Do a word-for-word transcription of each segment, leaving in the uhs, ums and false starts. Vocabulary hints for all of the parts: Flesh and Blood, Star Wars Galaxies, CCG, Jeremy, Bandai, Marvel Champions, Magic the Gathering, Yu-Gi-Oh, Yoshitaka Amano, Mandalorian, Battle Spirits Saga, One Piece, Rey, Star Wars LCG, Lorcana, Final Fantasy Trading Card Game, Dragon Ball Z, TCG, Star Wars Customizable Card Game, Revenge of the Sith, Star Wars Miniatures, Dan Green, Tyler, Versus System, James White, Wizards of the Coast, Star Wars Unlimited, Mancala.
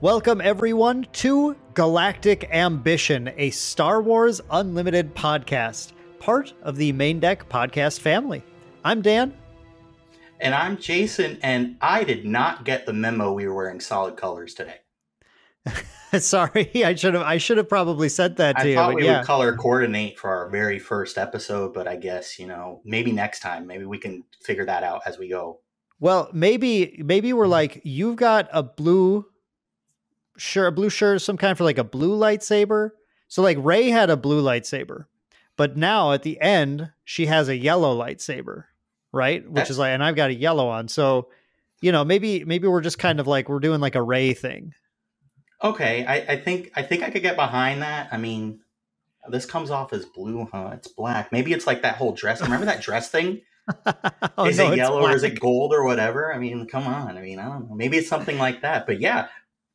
Welcome, everyone, to Galactic Ambition, a Star Wars Unlimited podcast, part of the Main Deck podcast family. I'm Dan. And I'm Jason, and I did not get the memo we were wearing solid colors today. Sorry, I should have I should have probably said that to I you. I thought we yeah. would color coordinate for our very first episode, but I guess, you know, maybe next time, maybe we can figure that out as we go. Well, maybe maybe we're like, you've got a blue shirt, a blue shirt, some kind for like a blue lightsaber. So like Rey had a blue lightsaber, but now at the end, she has a yellow lightsaber, right? Which That's- is like, and I've got a yellow on. So, you know, maybe maybe we're just kind of like, we're doing like a Rey thing. Okay, I, I think I think I could get behind that. I mean, this comes off as blue, huh? It's black. Maybe it's like that whole dress. Remember that dress thing? oh, is no, it yellow black. Or is it gold or whatever? I mean, come on. I mean, I don't know. Maybe it's something like that. But yeah,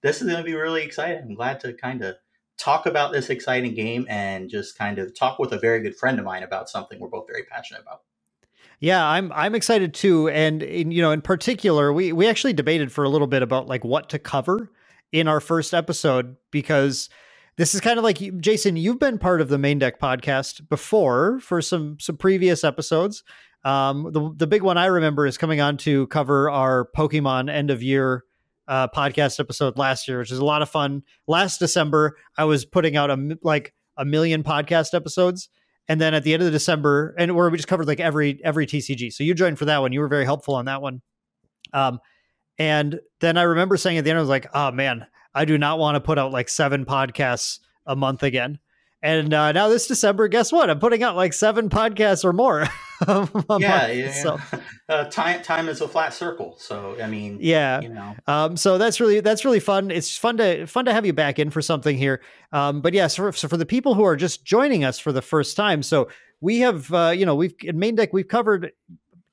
this is going to be really exciting. I'm glad to kind of talk about this exciting game and just kind of talk with a very good friend of mine about something we're both very passionate about. Yeah, I'm I'm excited too. And, in, you know, in particular, we we actually debated for a little bit about like what to cover in our first episode, because this is kind of like, Jason, you've been part of the Main Deck podcast before for some some previous episodes. Um, the, the big one I remember is coming on to cover our Pokemon end of year uh, podcast episode last year, which is a lot of fun. Last December, I was putting out a, like a million podcast episodes. And then at the end of the December, and where we just covered like every every T C G. So you joined for that one. You were very helpful on that one. Um And then I remember saying at the end, I was like, oh, man, I do not want to put out like seven podcasts a month again. And uh, now this December, guess what? I'm putting out like seven podcasts or more. a yeah. Month, yeah, so. yeah. Uh, time time is a flat circle. So, I mean, yeah. You know. Um, so that's really that's really fun. It's fun to fun to have you back in for something here. Um, but yes, yeah, so, so for the people who are just joining us for the first time. So we have, uh, you know, we've in Main Deck, we've covered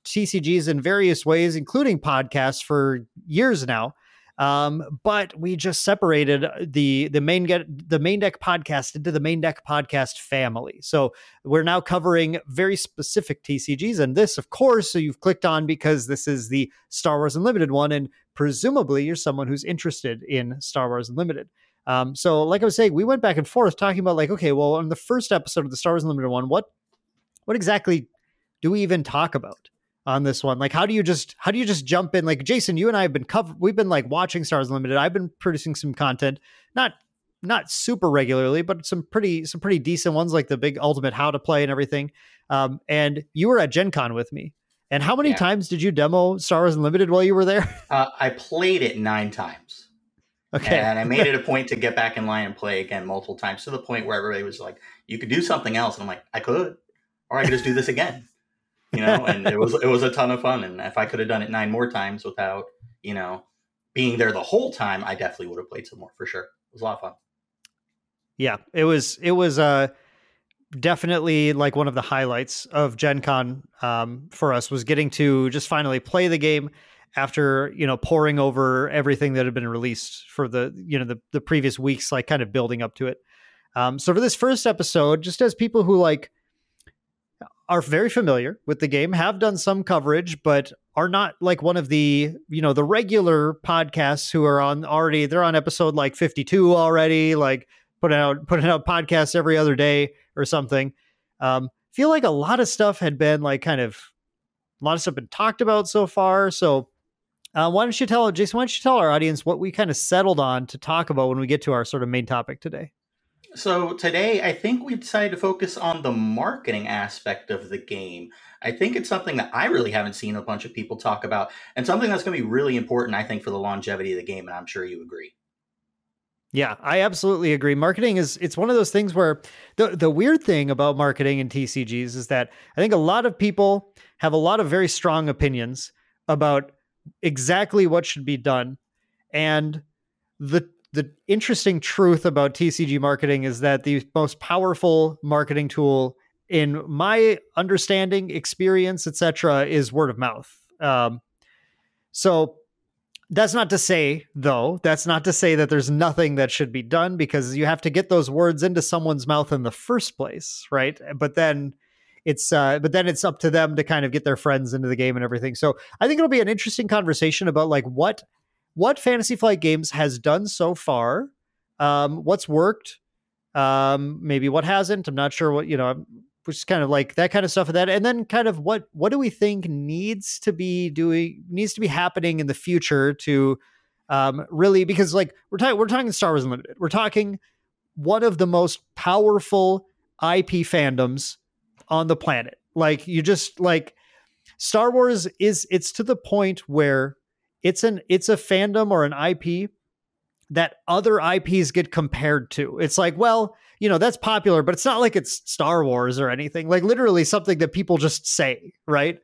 T C Gs in various ways, including podcasts, for years now. Um, but we just separated the the main get the Main Deck podcast into the Main Deck podcast family. So we're now covering very specific T C Gs, and this, of course, so you've clicked on because this is the Star Wars Unlimited one, and presumably you're someone who's interested in Star Wars Unlimited. Um, so, like I was saying, we went back and forth talking about like, okay, well, on the first episode of the Star Wars Unlimited one, what what exactly do we even talk about on this one? Like, how do you just, how do you just jump in? Like, Jason, you and I have been covered. We've been like watching Star Wars Unlimited. I've been producing some content, not, not super regularly, but some pretty, some pretty decent ones, like the big ultimate how to play and everything. Um, and you were at Gen Con with me. And how many yeah. times did you demo Star Wars Unlimited while you were there? uh, I played it nine times. Okay. And I made it a point to get back in line and play again multiple times, to the point where everybody was like, you could do something else. And I'm like, I could, or I could just do this again. You know, and it was it was a ton of fun. And if I could have done it nine more times without, you know, being there the whole time, I definitely would have played some more for sure. It was a lot of fun. Yeah, it was it was uh, definitely like one of the highlights of Gen Con um, for us, was getting to just finally play the game after, you know, poring over everything that had been released for the, you know, the, the previous weeks, like kind of building up to it. Um, so for this first episode, just as people who like, are very familiar with the game, have done some coverage, but are not like one of the, you know, the regular podcasts who are on already, they're on episode like fifty-two already, like putting out, putting out podcasts every other day or something. Um, feel like a lot of stuff had been like kind of, a lot of stuff been talked about so far. So uh, why don't you tell, Jason, why don't you tell our audience what we kind of settled on to talk about when we get to our sort of main topic today? So today, I think we decided to focus on the marketing aspect of the game. I think it's something that I really haven't seen a bunch of people talk about, and something that's going to be really important, I think, for the longevity of the game, and I'm sure you agree. Yeah, I absolutely agree. Marketing is, it's one of those things where the, the weird thing about marketing and T C Gs is that I think a lot of people have a lot of very strong opinions about exactly what should be done, and the The interesting truth about T C G marketing is that the most powerful marketing tool, in my understanding, experience, et cetera, is word of mouth. Um, so that's not to say, though, that's not to say that there's nothing that should be done, because you have to get those words into someone's mouth in the first place, right? But then it's uh, but then it's up to them to kind of get their friends into the game and everything. So I think it'll be an interesting conversation about like what. what Fantasy Flight Games has done so far, um, what's worked, um, maybe what hasn't. I'm not sure what, you know, just kind of like that kind of stuff of that. And then kind of what, what do we think needs to be doing, needs to be happening in the future to um, really, because like we're talking, we're talking Star Wars Unlimited. We're talking one of the most powerful I P fandoms on the planet. Like you just like Star Wars is it's to the point where it's an it's a fandom or an I P that other I Ps get compared to. It's like, well, you know, that's popular, but it's not like it's Star Wars or anything. Like literally something that people just say, right?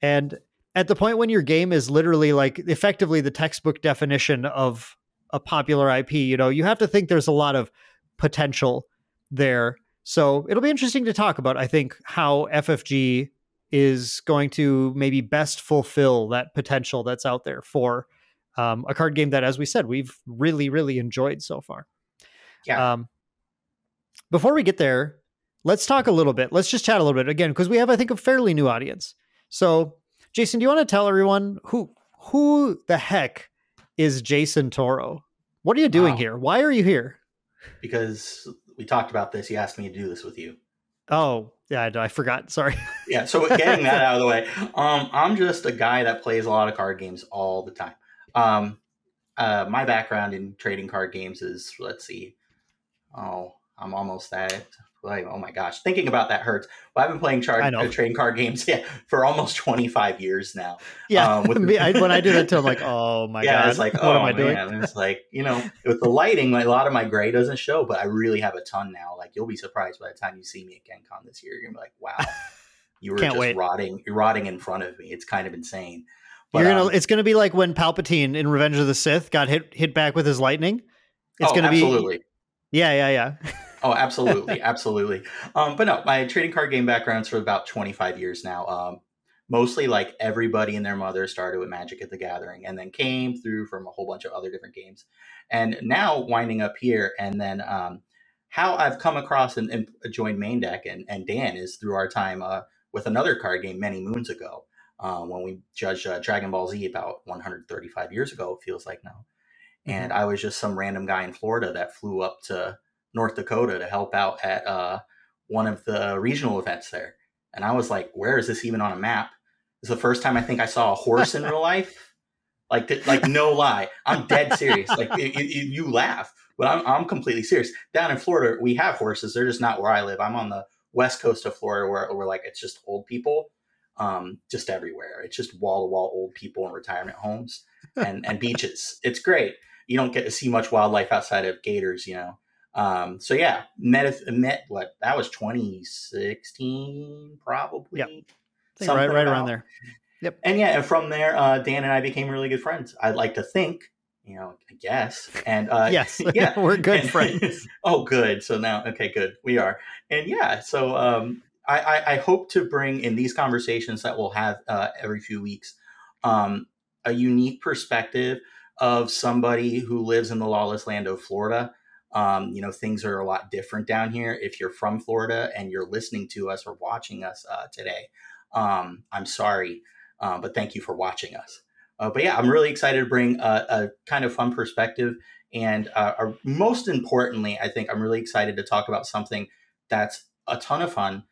And at the point when your game is literally like effectively the textbook definition of a popular I P, you know, you have to think there's a lot of potential there. So it'll be interesting to talk about, I think, how F F G is going to maybe best fulfill that potential that's out there for um, a card game that, as we said, we've really, really enjoyed so far. Yeah. Um, before we get there, let's talk a little bit. Let's just chat a little bit again, because we have, I think, a fairly new audience. So, Jason, do you want to tell everyone who who the heck is Jason Toro? What are you doing wow. here? Why are you here? Because... we talked about this. You asked me to do this with you. Oh, yeah, I forgot. Sorry. Yeah, so getting that out of the way, um, I'm just a guy that plays a lot of card games all the time. Um, uh, my background in trading card games is, let's see, oh, I'm almost at it. Like, oh my gosh, thinking about that hurts. Well, I've been playing char- uh, trading card games yeah, for almost twenty-five years now. Yeah, um, with- Me, I, when I do that too, I'm like, oh my yeah, God, it's like, what oh, am I doing? Man. It's like, you know, with the lighting, like, a lot of my gray doesn't show, but I really have a ton now. Like, you'll be surprised by the time you see me at Gen Con this year. You're going to be like, wow, you were just wait. rotting You're rotting in front of me. It's kind of insane. But, you're gonna, um, it's going to be like when Palpatine in Revenge of the Sith got hit hit back with his lightning. It's oh, going to be absolutely. Yeah, yeah, yeah. Oh, absolutely. Absolutely. Um, but no, my trading card game background's for about twenty-five years now. Um, mostly like everybody and their mother started with Magic at the Gathering and then came through from a whole bunch of other different games. And now winding up here and then um, how I've come across and, and joined Main Deck and, and Dan is through our time uh, with another card game many moons ago uh, when we judged uh, Dragon Ball Z about one hundred thirty-five years ago. It feels like now. And I was just some random guy in Florida that flew up to North Dakota to help out at uh, one of the regional events there. And I was like, where is this even on a map? It's the first time I think I saw a horse in real life. Like, th- like no lie. I'm dead serious. Like it, it, you laugh, but I'm, I'm completely serious. Down in Florida, we have horses. They're just not where I live. I'm on the west coast of Florida where we're like, it's just old people um, just everywhere. It's just wall to wall old people in retirement homes and, and beaches. It's great. You don't get to see much wildlife outside of gators, you know? Um, so yeah, met, met what, that was twenty sixteen, probably. Yep. Right, right around there. Yep. And yeah, and from there, uh, Dan and I became really good friends. I'd like to think, you know, I guess. And, uh, yes, yeah, we're good and, friends. Oh, good. So now, okay, good. We are. And yeah, so, um, I, I, I hope to bring in these conversations that we'll have, uh, every few weeks, um, a unique perspective of somebody who lives in the lawless land of Florida. Um, you know, things are a lot different down here. If you're from Florida and you're listening to us or watching us uh, today, um, I'm sorry, uh, but thank you for watching us. Uh, but yeah, I'm really excited to bring a, a kind of fun perspective. And uh, our, most importantly, I think I'm really excited to talk about something that's a ton of fun,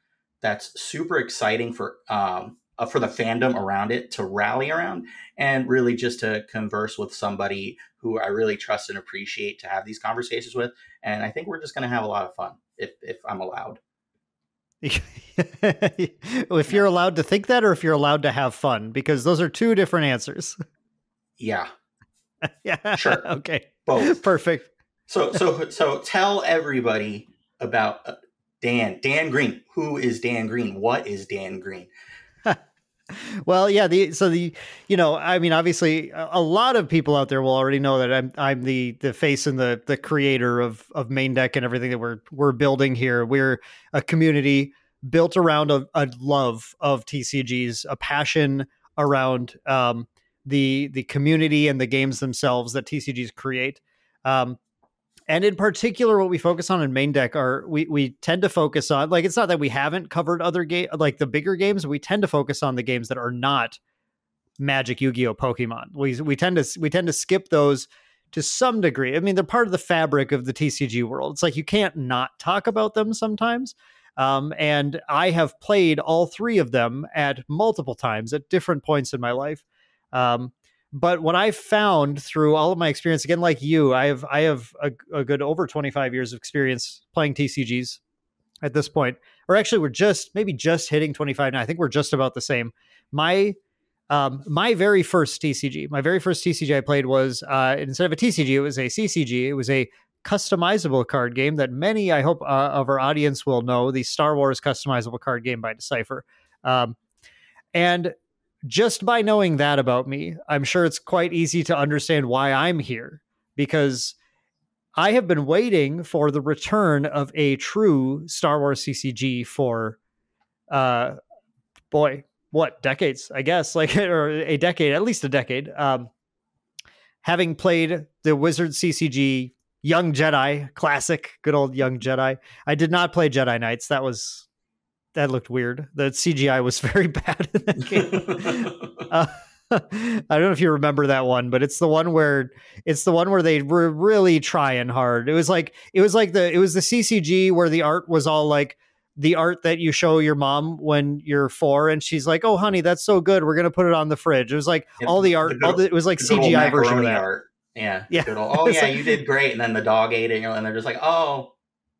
that's super exciting for um, uh, for the fandom around it to rally around and really just to converse with somebody who I really trust and appreciate to have these conversations with. And I think we're just going to have a lot of fun if, if I'm allowed. If you're allowed to think that, or if you're allowed to have fun, because those are two different answers. Yeah. Yeah. Sure. Okay. Both. Perfect. So, so, so tell everybody about uh, Dan, Dan Green. Who is Dan Green? What is Dan Green? Well, yeah, the so the, you know, I mean, obviously a lot of people out there will already know that I'm I'm the the face and the the creator of of Main Deck and everything that we're we're building here. We're a community built around a, a love of T C Gs, a passion around um, the the community and the games themselves that T C Gs create. Um, and in particular, what we focus on in Main Deck are we, we tend to focus on, like, it's not that we haven't covered other game, like the bigger games. We tend to focus on the games that are not Magic, Yu-Gi-Oh, Pokemon. We we tend to we tend to skip those to some degree. I mean, they're part of the fabric of the T C G world. It's like you can't not talk about them sometimes. Um, and I have played all three of them at multiple times at different points in my life. Um, but what I've found through all of my experience, again, like you, I have I have a, a good over twenty-five years of experience playing T C Gs at this point. Or actually, we're just maybe just hitting twenty-five now. I think we're just about the same. My Um, my very first T C G, my very first T C G I played was, uh, instead of a T C G, it was a C C G. It was a customizable card game that many, I hope, uh, of our audience will know, the Star Wars Customizable Card Game by Decipher. Um, and just by knowing that about me, I'm sure it's quite easy to understand why I'm here, because I have been waiting for the return of a true Star Wars C C G for, uh, boy, what, decades, I guess, like, or a decade, at least a decade. Um, having played the Wizards C C G Young Jedi classic, good old Young Jedi. I did not play Jedi Knights. That was, that looked weird. The C G I was very bad in that game. uh, I don't know if you remember that one, but it's the one where it's the one where they were really trying hard. It was like, it was like the, it was the C C G where the art was all like, the art that you show your mom when you're four and she's like, oh honey, that's so good, we're going to put it on the fridge. It was like all the art, all the, it was like C G I version of that. Art. Yeah. Yeah. Good old, oh yeah, like, you did great. And then the dog ate it and they're just like, oh,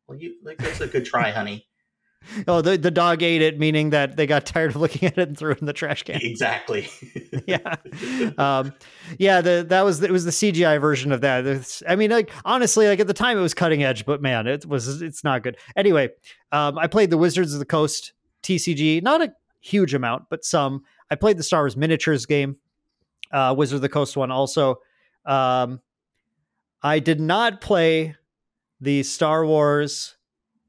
well you, like, that's a good try, honey. Oh, the, the dog ate it, meaning that they got tired of looking at it and threw it in the trash can. Exactly. Yeah. Um, yeah. The, that was, it was the C G I version of that. It's, I mean, like, honestly, like at the time it was cutting edge, but man, it was, it's not good. Anyway, um, I played the Wizards of the Coast T C G, not a huge amount, but some. I played the Star Wars Miniatures game, uh, Wizards of the Coast one also. Um, I did not play the Star Wars...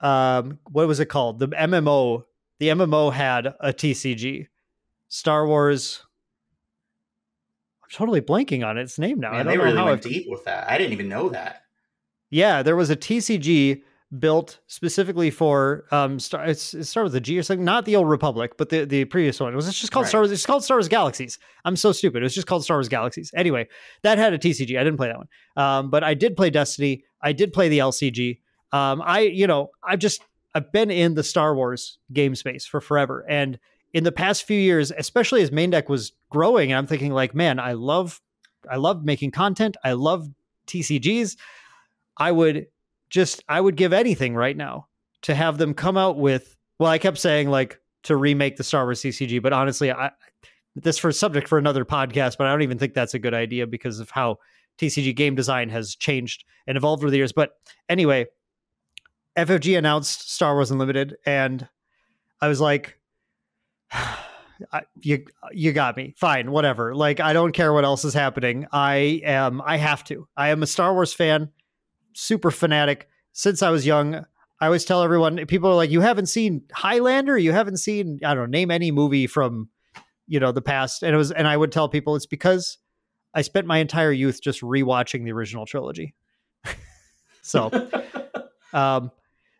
Um, what was it called? The M M O, the M M O had a T C G, Star Wars. I'm totally blanking on its name now. Man, I don't they know really how went it... deep with that. I didn't even know that. Yeah, there was a T C G built specifically for um, Star. It's, it started with a G or something. Not the old Republic, but the, the previous one. It was it's just called right. Star Wars. It's called Star Wars Galaxies. I'm so stupid. It was just called Star Wars Galaxies. Anyway, that had a T C G. I didn't play that one, um, but I did play Destiny. I did play the L C G. Um, I, you know, I've just, I've been in the Star Wars game space for forever. And in the past few years, especially as Main Deck was growing, and I'm thinking like, man, I love, I love making content. I love T C Gs. I would just, I would give anything right now to have them come out with, well, I kept saying like to remake the Star Wars C C G, but honestly, I, this for subject for another podcast, but I don't even think that's a good idea because of how T C G game design has changed and evolved over the years. But anyway, F F G announced Star Wars Unlimited, and I was like, I, "You, you got me. Fine, whatever. Like, I don't care what else is happening. I am. I have to. I am a Star Wars fan, super fanatic since I was young. I always tell everyone. People are like, you haven't seen Highlander. You haven't seen. I don't know, name any movie from, you know, the past. And it was. And I would tell people it's because I spent my entire youth just rewatching the original trilogy. So, um.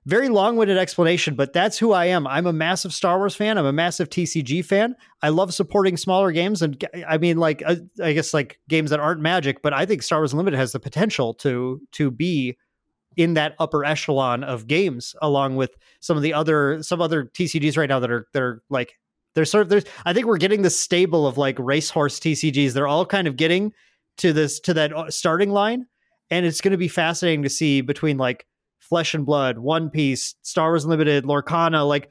Very long-winded explanation, but that's who I am. I'm a massive Star Wars fan. I'm a massive T C G fan. I love supporting smaller games. And I mean, like, uh, I guess like games that aren't Magic, but I think Star Wars Unlimited has the potential to, to be in that upper echelon of games, along with some of the other, some other T C Gs right now that are, that are like, they're sort of, there's, I think we're getting the stable of like racehorse T C Gs. They're all kind of getting to this, to that starting line. And it's going to be fascinating to see between like, Flesh and Blood, One Piece, Star Wars Unlimited, Lorcana, like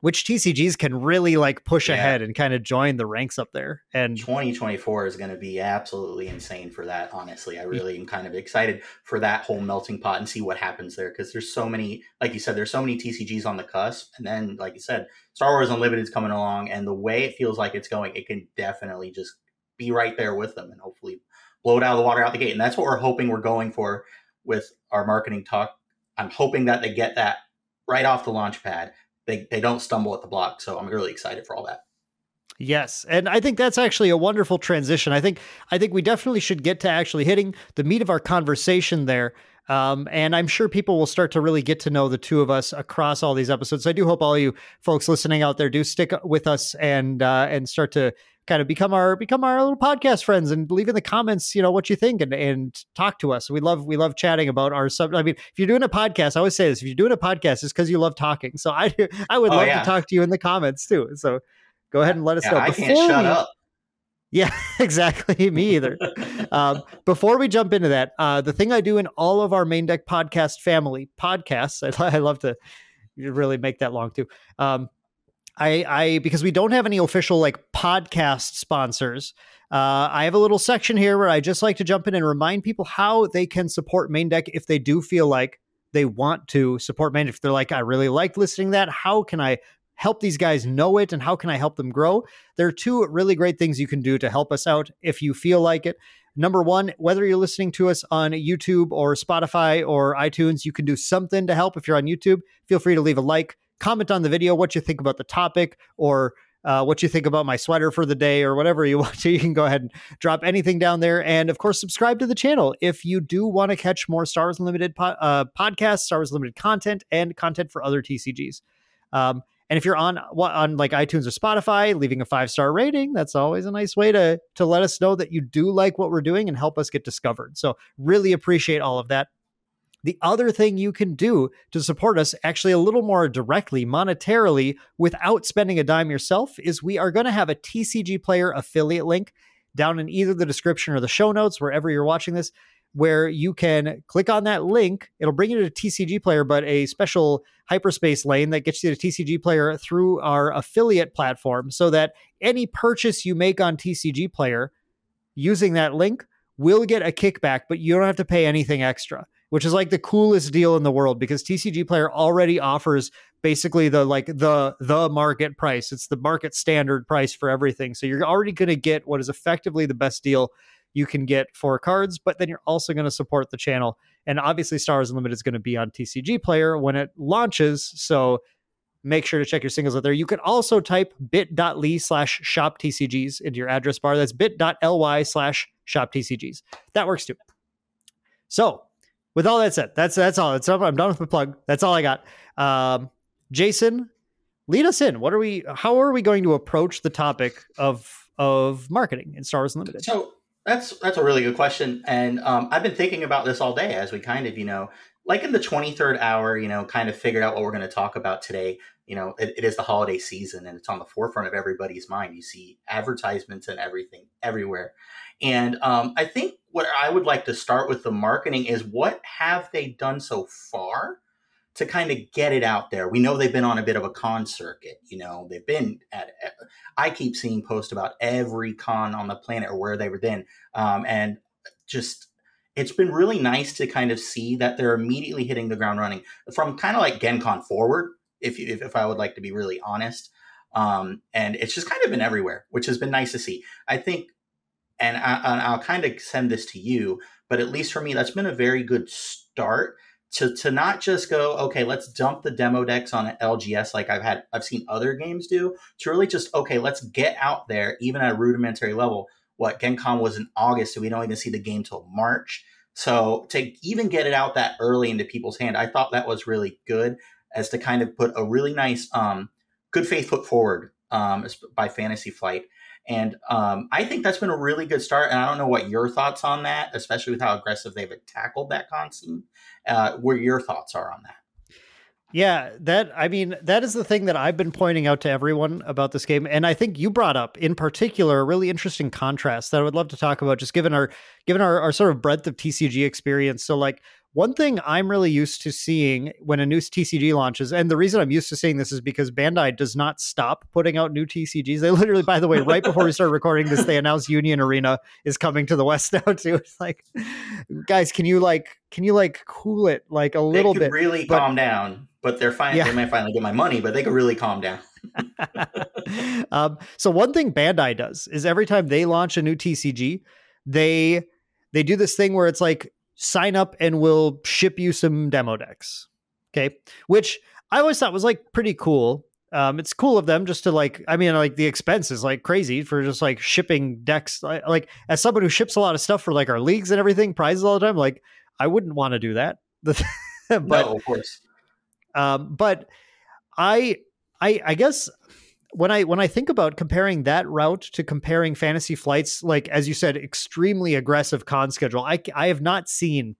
which T C Gs can really like push yeah. ahead and kind of join the ranks up there. And twenty twenty-four is going to be absolutely insane for that. Honestly, I really am kind of excited for that whole melting pot and see what happens there. Cause there's so many, like you said, there's so many T C Gs on the cusp. And then, like you said, Star Wars Unlimited is coming along, and the way it feels like it's going, it can definitely just be right there with them and hopefully blow it out of the water out the gate. And that's what we're hoping we're going for with our marketing talk. I'm hoping that they get that right off the launch pad. They they don't stumble at the block. So I'm really excited for all that. Yes. And I think that's actually a wonderful transition. I think, I think we definitely should get to actually hitting the meat of our conversation there. Um, and I'm sure people will start to really get to know the two of us across all these episodes. So I do hope all you folks listening out there do stick with us and uh, and start to kind of become our become our little podcast friends, and leave in the comments, you know, what you think, and and talk to us. We love we love chatting about our sub. I mean, if you're doing a podcast, I always say this: if you're doing a podcast, it's because you love talking. So I I would oh, love yeah. to talk to you in the comments too. So go ahead and let us yeah, know. I Before can't shut we, up. Yeah, exactly. Me either. um, before we jump into that, uh, the thing I do in all of our Main Deck podcast family podcasts, I, I love to really make that long too. Um, I, I, because we don't have any official like podcast sponsors, uh, I have a little section here where I just like to jump in and remind people how they can support Main Deck if they do feel like they want to support Main Deck. If they're like, I really like listening to that, how can I help these guys know it, and how can I help them grow? There are two really great things you can do to help us out if you feel like it. Number one, whether you're listening to us on YouTube or Spotify or iTunes, you can do something to help. If you're on YouTube, feel free to leave a like, comment on the video, what you think about the topic, or uh, what you think about my sweater for the day, or whatever you want to. You can go ahead and drop anything down there. And of course, subscribe to the channel if you do want to catch more Star Wars Unlimited po- uh, podcasts, Star Wars Unlimited content, and content for other T C Gs. Um, And if you're on on like iTunes or Spotify, leaving a five-star rating, that's always a nice way to, to let us know that you do like what we're doing and help us get discovered. So really appreciate all of that. The other thing you can do to support us actually a little more directly, monetarily, without spending a dime yourself, is we are going to have a T C G Player affiliate link down in either the description or the show notes, wherever you're watching this, where you can click on that link. It'll bring you to T C G Player, but a special hyperspace lane that gets you to T C G Player through our affiliate platform, so that any purchase you make on T C G Player using that link will get a kickback, but you don't have to pay anything extra, which is like the coolest deal in the world, because T C G Player already offers basically the like the the market price. It's the market standard price for everything. So you're already going to get what is effectively the best deal you can get four cards, but then you're also going to support the channel. And obviously Star Wars Unlimited is going to be on T C G Player when it launches, so make sure to check your singles out there. You can also type bit.ly slash shop TCGs into your address bar. That's bit.ly slash shop TCGs. That works too. So with all that said, that's that's all. That's, I'm done with my plug. That's all I got. Um, Jason, lead us in. What are we? How are we going to approach the topic of of marketing in Star Wars Unlimited? So That's that's a really good question, and um, I've been thinking about this all day as we kind of, you know, like in the twenty-third hour, you know, kind of figured out what we're going to talk about today. You know, it, it is the holiday season, and it's on the forefront of everybody's mind. You see advertisements and everything everywhere, and um, I think what I would like to start with the marketing is, what have they done so far to kind of get it out there? We know they've been on a bit of a con circuit. You know, they've been at, I keep seeing posts about every con on the planet or where they were then. Um, and just, it's been really nice to kind of see that they're immediately hitting the ground running from kind of like Gen Con forward, if you, if, if I would like to be really honest. Um, and it's just kind of been everywhere, which has been nice to see. I think, and, I, and I'll kind of send this to you, but at least for me, that's been a very good start. To to not just go, okay, let's dump the demo decks on an L G S like I've had, I've seen other games do, to really just, okay, let's get out there, even at a rudimentary level. What, Gen Con was in August, so we don't even see the game till March. So to even get it out that early into people's hand, I thought that was really good, as to kind of put a really nice, um, good faith foot forward um, by Fantasy Flight. And um, I think that's been a really good start. And I don't know what your thoughts on that, especially with how aggressive they've tackled that con scene, uh, where your thoughts are on that. Yeah, that, I mean, that is the thing that I've been pointing out to everyone about this game. And I think you brought up in particular a really interesting contrast that I would love to talk about, just given our, given our, our sort of breadth of T C G experience. So like, one thing I'm really used to seeing when a new T C G launches, and the reason I'm used to seeing this is because Bandai does not stop putting out new T C Gs. They literally, by the way, right before we started recording this, they announced Union Arena is coming to the West now too. It's like, guys, can you like, can you like cool it like a little bit? They could really but, calm down, but they're fine. Yeah. They might finally get my money, but they could really calm down. um, so one thing Bandai does is every time they launch a new T C G, they they do this thing where it's like, sign up and we'll ship you some demo decks. Okay. Which I always thought was like pretty cool. Um, it's cool of them just to like, I mean, like the expense is like crazy for just like shipping decks. Like, as someone who ships a lot of stuff for like our leagues and everything, prizes all the time, like I wouldn't want to do that. but, no, of course. Um, but I, I, I guess when I when I think about comparing that route to comparing Fantasy Flight's, like as you said, extremely aggressive con schedule, I I have not seen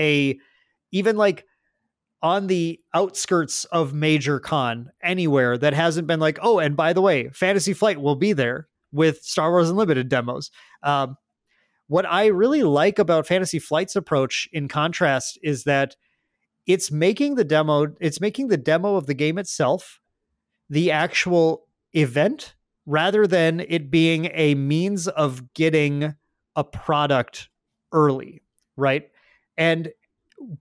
a even like on the outskirts of major con anywhere that hasn't been like, oh, and by the way, Fantasy Flight will be there with Star Wars Unlimited demos. Um, what I really like about Fantasy Flight's approach in contrast is that it's making the demo, it's making the demo of the game itself the actual event rather than it being a means of getting a product early, right? And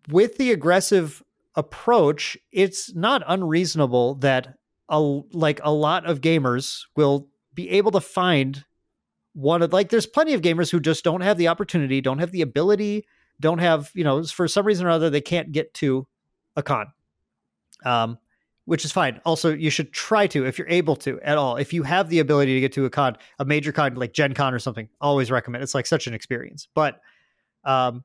with the aggressive approach, it's not unreasonable that a, like a lot of gamers will be able to find one of, like, there's plenty of gamers who just don't have the opportunity, don't have the ability, don't have, you know, for some reason or other, they can't get to a con, um, which is fine. Also, you should try to, if you're able to at all, if you have the ability to get to a con, a major con, like Gen Con or something, always recommend. It's like such an experience. But, um,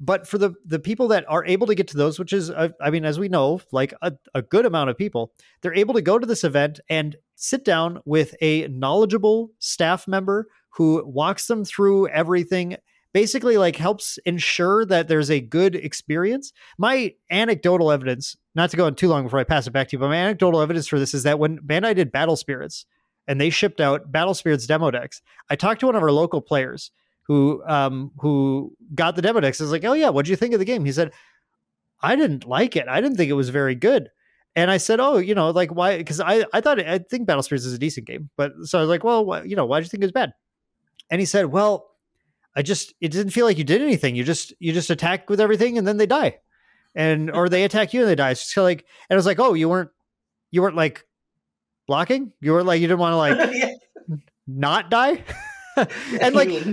but for the, the people that are able to get to those, which is, uh, I mean, as we know, like a, a good amount of people, they're able to go to this event and sit down with a knowledgeable staff member who walks them through everything, basically like helps ensure that there's a good experience. My anecdotal evidence, not to go on too long before I pass it back to you, but my anecdotal evidence for this is that when Bandai did Battle Spirits and they shipped out Battle Spirits demo decks, I talked to one of our local players who um who got the demo decks. I was like, oh yeah, what'd you think of the game? He said, I didn't like it. I didn't think it was very good. And I said, oh, you know, like why? Because I, I thought, it, I think Battle Spirits is a decent game. But so I was like, well, why, you know, why'd you think it was bad? And he said, well, I just, it didn't feel like you did anything. You just, you just attack with everything and then they die. And, or they attack you and they die. It's just like, and I was like, oh, you weren't, you weren't like blocking? You were like, you didn't want to like yeah. not die? And like,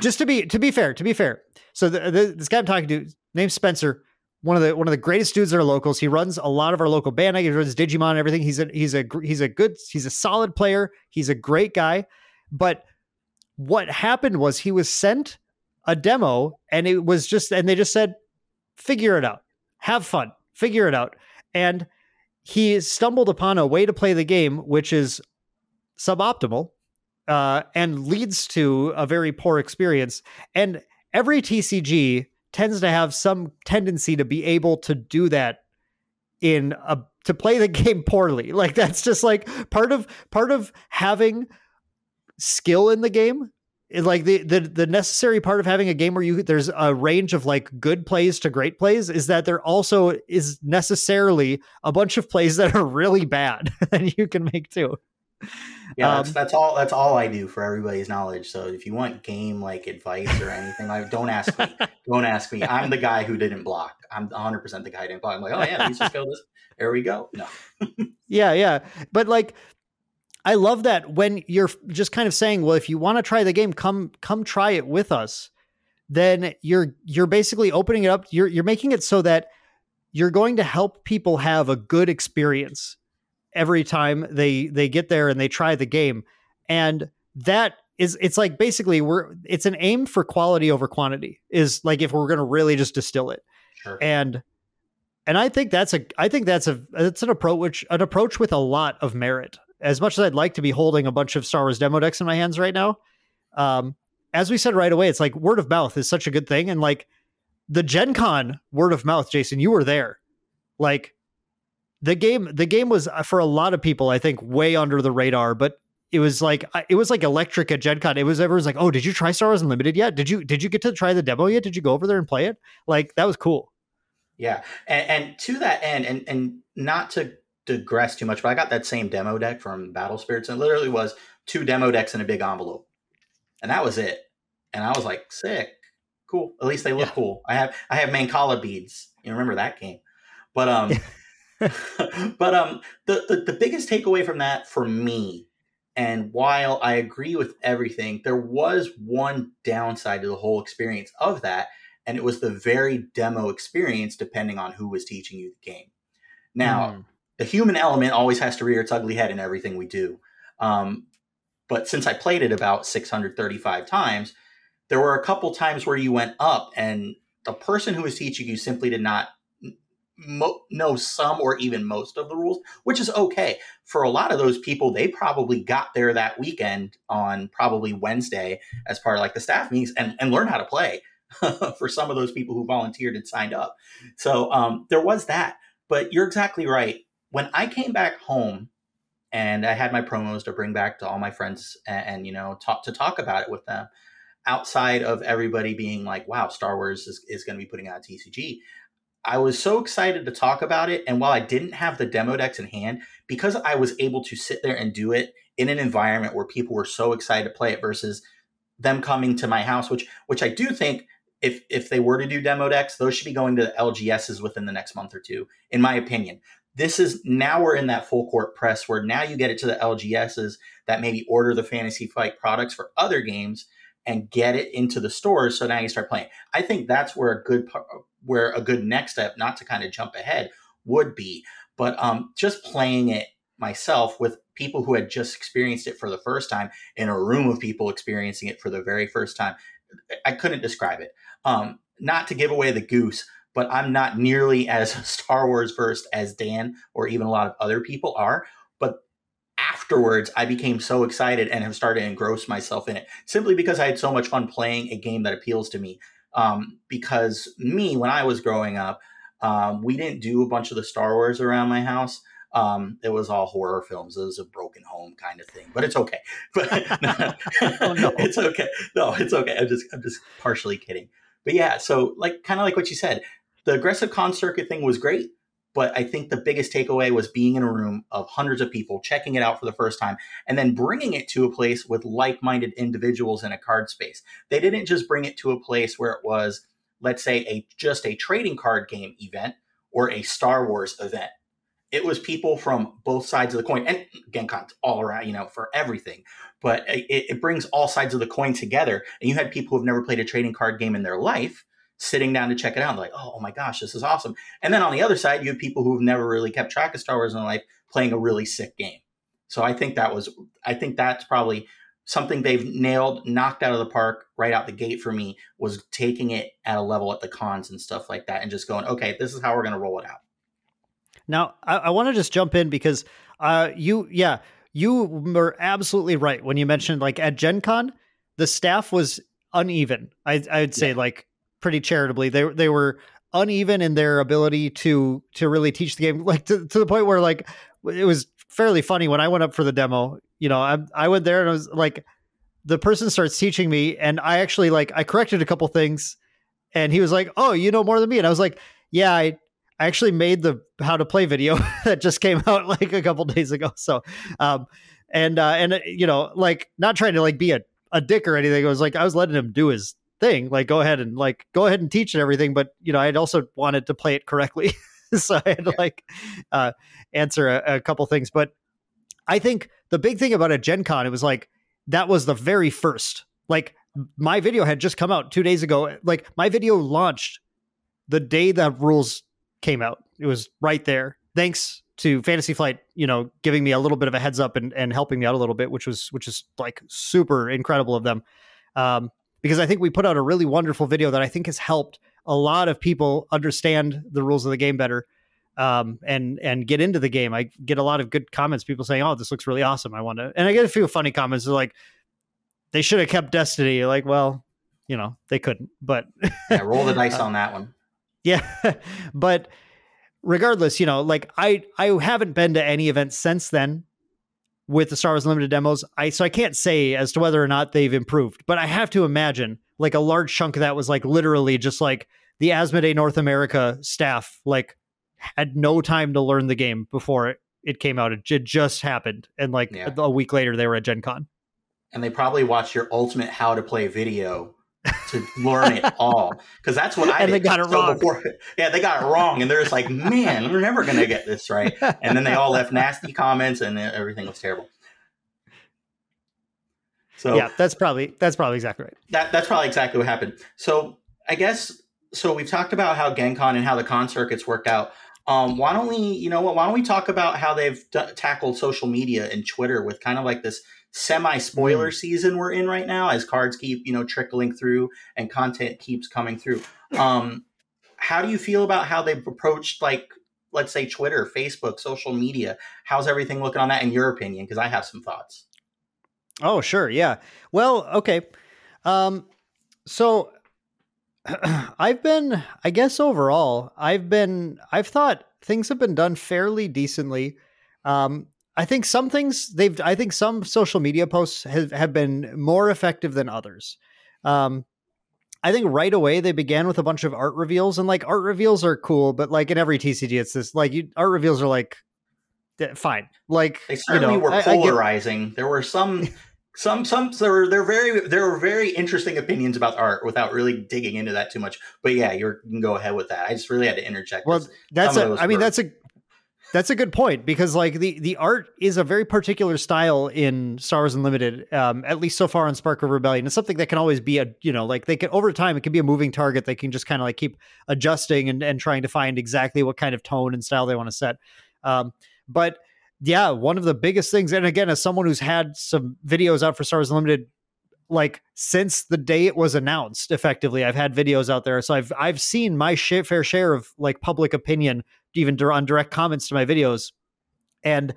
just to be to be fair, to be fair. So the, the, this guy I'm talking to, named Spencer, one of the one of the greatest dudes that are locals. He runs a lot of our local band. He runs Digimon and everything. He's a he's a he's a good he's a solid player. He's a great guy. But what happened was he was sent a demo, and it was just and they just said, figure it out, have fun, figure it out. And he stumbled upon a way to play the game which is suboptimal. Uh, and leads to a very poor experience. And every T C G tends to have some tendency to be able to do that in a, to play the game poorly. Like that's just like part of part of having skill in the game. Like the, the the necessary part of having a game where you there's a range of like good plays to great plays is that there also is necessarily a bunch of plays that are really bad that you can make too. Yeah, that's, um, that's all. That's all I do for everybody's knowledge. So if you want game like advice or anything, like don't ask me. Don't ask me. I'm the guy who didn't block. I'm one hundred percent the guy who didn't block. I'm like, oh yeah, let's just go. This. There we go. No. yeah, yeah. But like, I love that when you're just kind of saying, well, if you want to try the game, come come try it with us. Then you're you're basically opening it up. You're you're making it so that you're going to help people have a good experience every time they they get there and they try the game. And that is, it's like basically we're it's an aim for quality over quantity is like if we're going to really just distill it. Sure. And and I think that's a I think that's a that's an approach an approach with a lot of merit. As much as I'd like to be holding a bunch of Star Wars demo decks in my hands right now, um, as we said right away, it's like word of mouth is such a good thing. And like the Gen Con word of mouth, Jason, you were there. Like The game, the game was for a lot of people, I think, way under the radar. But it was like it was like electric at Gen Con. It was everyone's like, "Oh, did you try Star Wars Unlimited yet? Did you did you get to try the demo yet? Did you go over there and play it?" Like that was cool. Yeah, and, and to that end, and and not to digress too much, but I got that same demo deck from Battle Spirits, and it literally was two demo decks in a big envelope, and that was it. And I was like, "Sick, cool. At least they look yeah. cool." I have I have Mancala beads. You remember that game? But um. But um, the, the, the biggest takeaway from that for me, and while I agree with everything, there was one downside to the whole experience of that, and it was the very demo experience depending on who was teaching you the game. Now, mm. the human element always has to rear its ugly head in everything we do. Um, but since I played it about six hundred thirty-five times, there were a couple times where you went up and the person who was teaching you simply did not mo- know some or even most of the rules, which is okay. For a lot of those people, they probably got there that weekend on probably Wednesday as part of like the staff meetings and, and learned how to play for some of those people who volunteered and signed up. So um, there was that. But you're exactly right. When I came back home and I had my promos to bring back to all my friends and, and you know, talk to talk about it with them, outside of everybody being like, wow, Star Wars is, is going to be putting out a T C G, I was so excited to talk about it. And while I didn't have the demo decks in hand, because I was able to sit there and do it in an environment where people were so excited to play it versus them coming to my house, which which I do think if if they were to do demo decks, those should be going to the L G Ss within the next month or two, in my opinion. This is now we're in that full court press where now you get it to the L G Ss that maybe order the Fantasy Flight products for other games and get it into the stores. So now you start playing. I think that's where a good where a good next step, not to kind of jump ahead, would be. But um, just playing it myself with people who had just experienced it for the first time in a room of people experiencing it for the very first time, I couldn't describe it. Um, not to give away the goose, but I'm not nearly as Star Wars versed as Dan or even a lot of other people are. But afterwards, I became so excited and have started to engross myself in it simply because I had so much fun playing a game that appeals to me. Um, because me, when I was growing up, um, we didn't do a bunch of the Star Wars around my house. Um, it was all horror films. It was a broken home kind of thing, but it's okay. But no, oh, no. It's okay. No, it's okay. I'm just, I'm just partially kidding. But yeah, so like, kind of like what you said, the aggressive con circuit thing was great, but I think the biggest takeaway was being in a room of hundreds of people, checking it out for the first time, and then bringing it to a place with like-minded individuals in a card space. They didn't just bring it to a place where it was, let's say, a just a trading card game event or a Star Wars event. It was people from both sides of the coin, and Gen Con all around, you know, for everything. But it, it brings all sides of the coin together. And you had people who've never played a trading card game in their life sitting down to check it out. Like, oh, oh my gosh, this is awesome. And then on the other side, you have people who've never really kept track of Star Wars in their life playing a really sick game. So I think that was, I think that's probably something they've nailed, knocked out of the park right out the gate for me, was taking it at a level at the cons and stuff like that and just going, okay, this is how we're going to roll it out. Now, I, I want to just jump in because uh, you, yeah, you were absolutely right when you mentioned like at Gen Con, the staff was uneven. I, I'd say yeah. like pretty charitably, they they were uneven in their ability to to really teach the game, like to, to the point where like it was fairly funny when I went up for the demo. You know, I I went there and I was like, the person starts teaching me, and I actually like I corrected a couple things, and he was like, "Oh, you know more than me," and I was like, "Yeah, I." I actually made the how to play video that just came out like a couple days ago. So, um, and, uh, and, you know, like not trying to like be a, a dick or anything. It was like, I was letting him do his thing, like, go ahead and like, go ahead and teach and everything. But, you know, I had also wanted to play it correctly. So I had to like, uh, answer a, a couple things, but I think the big thing about a Gen Con, it was like, that was the very first, like my video had just come out two days ago. Like my video launched the day that rules came out. It was right there. Thanks to Fantasy Flight, you know, giving me a little bit of a heads up and, and helping me out a little bit, which was, which is like super incredible of them. Um, because I think we put out a really wonderful video that I think has helped a lot of people understand the rules of the game better. Um, and, and get into the game. I get a lot of good comments, people saying, "Oh, this looks really awesome. I want to," and I get a few funny comments. They're like, they should have kept Destiny. You're like, well, you know, they couldn't, but yeah, roll the dice uh, on that one. Yeah, but regardless, you know, like I, I haven't been to any events since then with the Star Wars Unlimited demos. I so I can't say as to whether or not they've improved, but I have to imagine like a large chunk of that was like literally just like the Asmodee North America staff like had no time to learn the game before it, it came out. It, it just happened. And like yeah. a, a week later, they were at Gen Con. And they probably watched your ultimate how to play video to learn it all, because that's what I and did. They got it so wrong. Before, yeah, they got it wrong, and they're just like, "Man, we're never gonna get this right." And then they all left nasty comments, and everything was terrible. So yeah, that's probably that's probably exactly right. That that's probably exactly what happened. So I guess so. We've talked about how Gen Con and how the con circuits worked out. Um, why don't we, you know what? Why don't we talk about how they've d- tackled social media and Twitter with kind of like this semi-spoiler mm. season we're in right now, as cards keep, you know, trickling through and content keeps coming through. Um, how do you feel about how they've approached, like, let's say Twitter, Facebook, social media? How's everything looking on that in your opinion? Because I have some thoughts. Oh, sure. Yeah. Well, okay. Um, so I've been, I guess overall, I've been, I've thought things have been done fairly decently. Um, I think some things they've, I think some social media posts have, have been more effective than others. Um, I think right away they began with a bunch of art reveals, and like art reveals are cool, but like in every T C G, it's this like you, art reveals are like fine. Like they certainly you know, were I, polarizing. I get... There were some, some, some. There were there very there were very interesting opinions about art without really digging into that too much. But yeah, you're, you can go ahead with that. I just really had to interject. Well, that's a, I mean were... that's a that's a good point, because like the the art is a very particular style in Star Wars Unlimited, um, at least so far on Spark of Rebellion. It's something that can always be a, you know, like they can, over time, it can be a moving target. They can just kind of like keep adjusting and, and trying to find exactly what kind of tone and style they want to set. Um, but yeah, one of the biggest things, and again, as someone who's had some videos out for Star Wars Unlimited, like since the day it was announced, effectively, I've had videos out there. So I've, I've seen my share, fair share of like public opinion, even on direct comments to my videos. And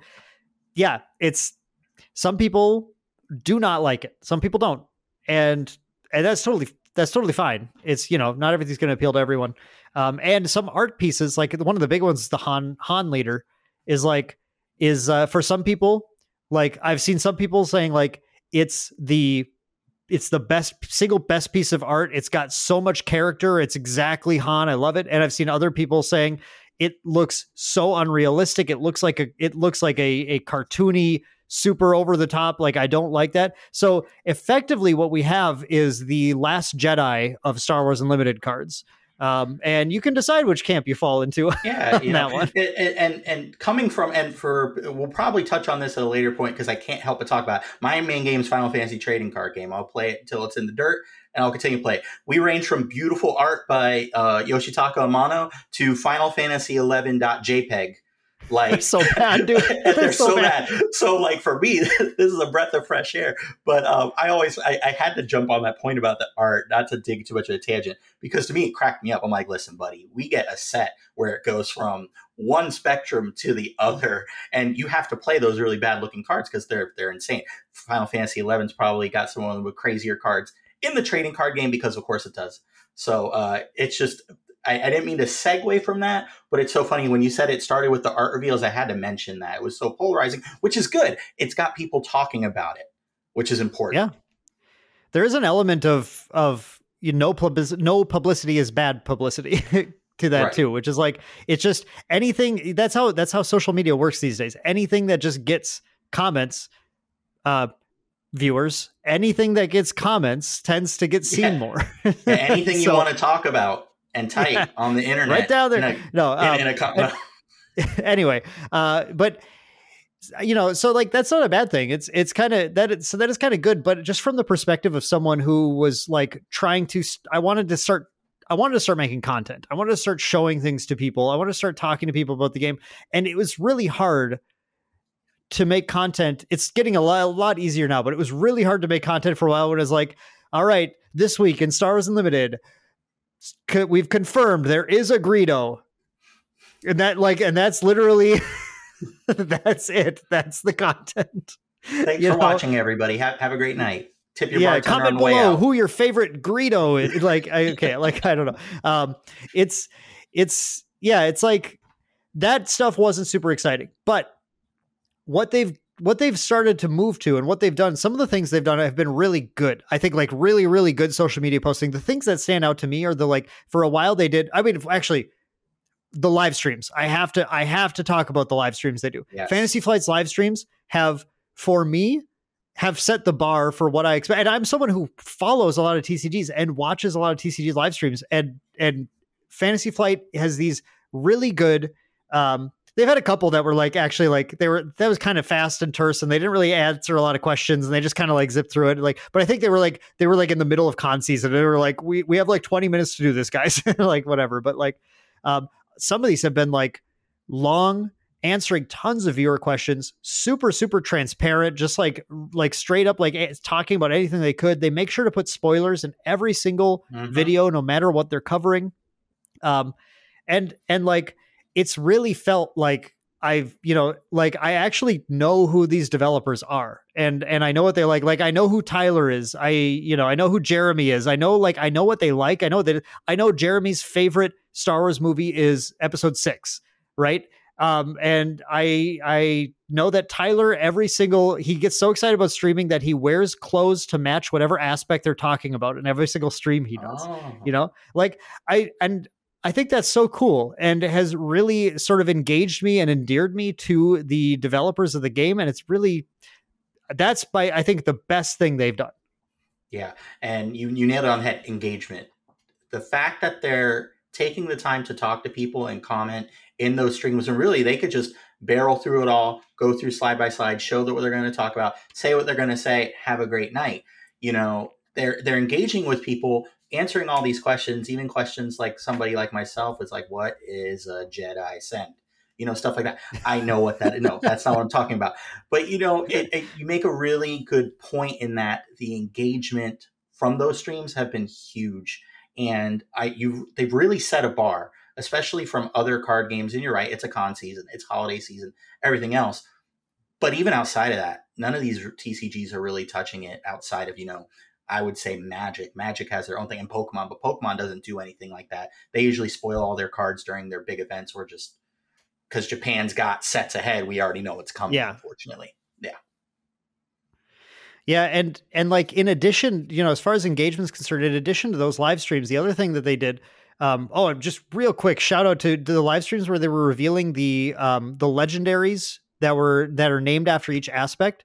yeah, it's, some people do not like it. Some people don't. And, and that's totally, that's totally fine. It's, you know, not everything's going to appeal to everyone. Um, and some art pieces, like one of the big ones is the Han, Han leader is like, is uh, for some people, like I've seen some people saying like, it's the, it's the best single best piece of art. It's got so much character. It's exactly Han. I love it. And I've seen other people saying it looks so unrealistic. It looks like a, it looks like a, a cartoony, super over the top. Like I don't like that. So effectively what we have is the Last Jedi of Star Wars Unlimited cards. Um, and you can decide which camp you fall into. Yeah, on you know, that one. And, and and coming from and for we'll probably touch on this at a later point because I can't help but talk about it. My main game is Final Fantasy Trading Card Game. I'll play it until it's in the dirt, and I'll continue to play it. We range from beautiful art by uh, Yoshitaka Amano to Final Fantasy eleven dot J P E G. Like they're so bad, dude. They're, they're so bad. bad. So like for me, this is a breath of fresh air. But um, I always, I, I had to jump on that point about the art, not to dig too much of a tangent, because to me it cracked me up. I'm like, listen, buddy, we get a set where it goes from one spectrum to the other, and you have to play those really bad looking cards because they're they're insane. Final Fantasy eleven's probably got some of the crazier cards in the trading card game because of course it does. So uh, it's just. I, I didn't mean to segue from that, but it's so funny when you said it started with the art reveals. I had to mention that it was so polarizing, which is good. It's got people talking about it, which is important. Yeah, there is an element of of you know, pub- no publicity is bad publicity to that right. too, which is like it's just anything. That's how that's how social media works these days. Anything that just gets comments, uh, viewers. Anything that gets comments tends to get seen yeah. more. yeah, anything you so, want to talk about. And tight yeah. on the internet. Right down there. A, no. Um, in, in a com- no. Anyway, uh, but, you know, so like that's not a bad thing. It's it's kind of that. It, so that is kind of good. But just from the perspective of someone who was like trying to st- I wanted to start I wanted to start making content. I wanted to start showing things to people. I wanted to start talking to people about the game. And it was really hard to make content. It's getting a lot, a lot easier now, but it was really hard to make content for a while when it was like, all right, this week in Star Wars Unlimited, we've confirmed there is a Greedo, and that like, and that's literally, that's it. That's the content. Thanks you for know? watching, everybody. Have, have a great night. Tip your yeah, bartender on the way out. Comment below who your favorite Greedo is. Like, I, okay, like I don't know. Um, it's, it's, yeah, it's like that stuff wasn't super exciting, but what they've what they've started to move to and what they've done, some of the things they've done have been really good. I think like really, really good social media posting. The things that stand out to me are the, like for a while they did, I mean, actually the live streams, I have to, I have to talk about the live streams they do. Yes. Fantasy Flight's live streams have, for me, have set the bar for what I expect. And I'm someone who follows a lot of T C Gs and watches a lot of T C G live streams, and, and Fantasy Flight has these really good, um, they've had a couple that were like, actually like they were, that was kind of fast and terse and they didn't really answer a lot of questions and they just kind of like zipped through it. Like, but I think they were like, they were like in the middle of con season and they were like, we, we have like twenty minutes to do this, guys, like whatever. But like, um, some of these have been like long answering tons of viewer questions, super, super transparent, just like, like straight up, like talking about anything they could. They make sure to put spoilers in every single mm-hmm. video, no matter what they're covering. Um, and, and like, it's really felt like I've, you know, like I actually know who these developers are, and, and I know what they like. Like, I know who Tyler is. I, you know, I know who Jeremy is. I know, like, I know what they like. I know that I know Jeremy's favorite Star Wars movie is episode six. Right. Um, and I, I know that Tyler, every single, he gets so excited about streaming that he wears clothes to match whatever aspect they're talking about in every single stream he does, oh. you know, like I, and I think that's so cool, and has really sort of engaged me and endeared me to the developers of the game. And it's really, that's by, I think, the best thing they've done. Yeah. And you, you nailed it on the head, engagement. The fact that they're taking the time to talk to people and comment in those streams, and really they could just barrel through it all, go through slide by slide, show that what they're going to talk about, say what they're going to say, have a great night. You know, they're, they're engaging with people, answering all these questions, even questions like somebody like myself was like, what is a Jedi send? You know, stuff like that. I know what that is. No, that's not what I'm talking about. But, you know, it, it, you make a really good point in that the engagement from those streams have been huge. And I, you, they've really set a bar, especially from other card games. And you're right, it's a con season, it's holiday season, everything else. But even outside of that, none of these T C Gs are really touching it outside of, you know, I would say Magic. Magic has their own thing, and Pokemon, but Pokemon doesn't do anything like that. They usually spoil all their cards during their big events, or just because Japan's got sets ahead, we already know what's coming, yeah. unfortunately. Yeah. Yeah, and and like in addition, you know, as far as engagement's concerned, in addition to those live streams, the other thing that they did, um, oh, just real quick, shout out to, to the live streams where they were revealing the um, the legendaries that were that are named after each aspect.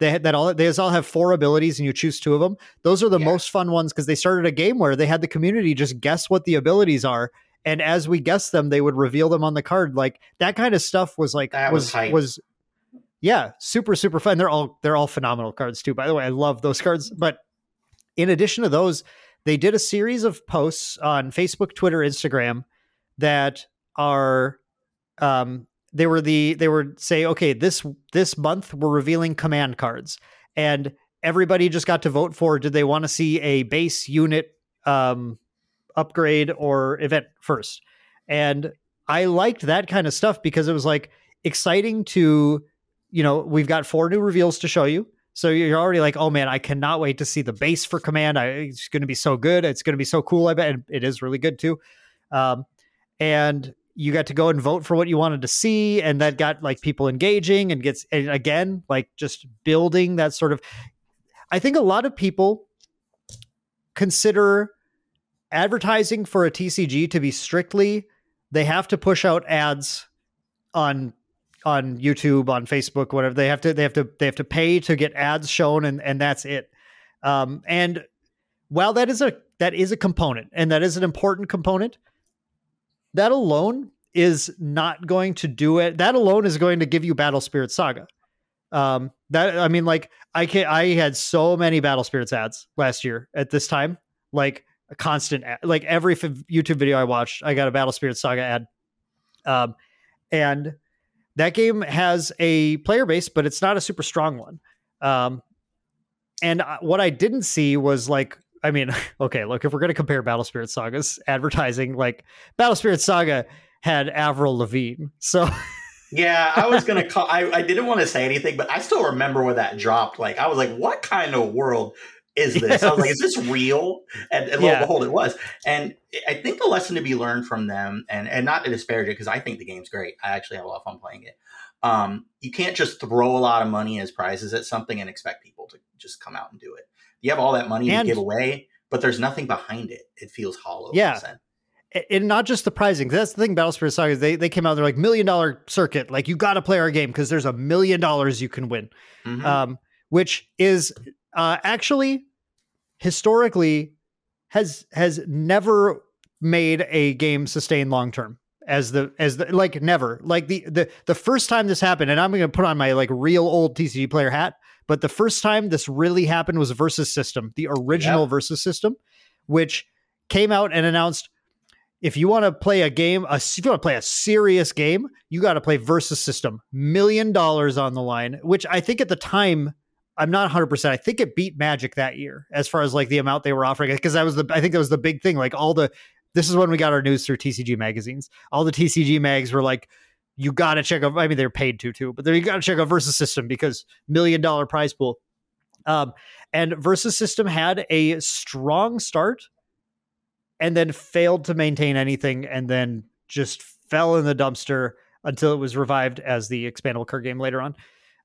They had that all. They all have four abilities, and you choose two of them. Those are the yeah. most fun ones, because they started a game where they had the community just guess what the abilities are, and as we guessed them, they would reveal them on the card. Like that kind of stuff was like that was was. Hype. was Yeah, super, super fun. They're all they're all phenomenal cards too, by the way. I love those cards. But in addition to those, they did a series of posts on Facebook, Twitter, Instagram that are um, they were the they were say, okay, this this month we're revealing command cards, and everybody just got to vote for did they want to see a base unit um, upgrade or event first. And I liked that kind of stuff because it was like exciting to. You know, we've got four new reveals to show you. So you're already like, oh man, I cannot wait to see the base for command. I, it's going to be so good. It's going to be so cool. I bet and it is really good too. Um, and you got to go and vote for what you wanted to see. And that got like people engaging and gets, and again, like just building that sort of, I think a lot of people consider advertising for a T C G to be strictly, they have to push out ads on on YouTube, on Facebook, whatever. They have to, they have to, they have to pay to get ads shown, and, and that's it. Um, and while that is a, that is a component, and that is an important component, that alone is not going to do it. That alone is going to give you Battle Spirits Saga. Um, that, I mean, like I can, I had so many Battle Spirits ads last year at this time, like a constant, ad, like every f- YouTube video I watched, I got a Battle Spirits Saga ad. Um, and, That game has a player base, but it's not a super strong one. Um, and I, what I didn't see was like, I mean, okay, look, if we're going to compare Battle Spirits Saga's advertising, like Battle Spirits Saga had Avril Lavigne. So yeah, I was going to call, I, I didn't want to say anything, but I still remember when that dropped. Like, I was like, what kind of world is this? Yes. I was like, is this real? And, and yeah. lo and behold, it was. And I think the lesson to be learned from them, and, and not to disparage it, because I think the game's great. I actually have a lot of fun playing it. Um, you can't just throw a lot of money as prizes at something and expect people to just come out and do it. You have all that money and, to give away, but there's nothing behind it. It feels hollow. Yeah. And not just the pricing. That's the thing. Battle Spirits Saga, they they came out. They're like million dollar circuit. Like you got to play our game because there's a million dollars you can win, mm-hmm. um, which is. Uh, actually, historically, has has never made a game sustain long term as the as the like never like the the the first time this happened, and I'm going to put on my like real old T C G player hat. But the first time this really happened was Versus System, the original yeah. Versus System, which came out and announced If you want to play a game, a, if you want to play a serious game, you got to play Versus System. Million dollars on the line, which I think at the time, I'm not one hundred percent. I think it beat Magic that year as far as like the amount they were offering. Because that was the, I think that was the big thing. Like all the, this is when we got our news through T C G magazines. All the T C G mags were like, you got to check out. I mean, they're paid to too, but you got to check out Versus System because million dollar prize pool. Um, and Versus System had a strong start. And then failed to maintain anything, and then just fell in the dumpster until it was revived as the expandable card game later on.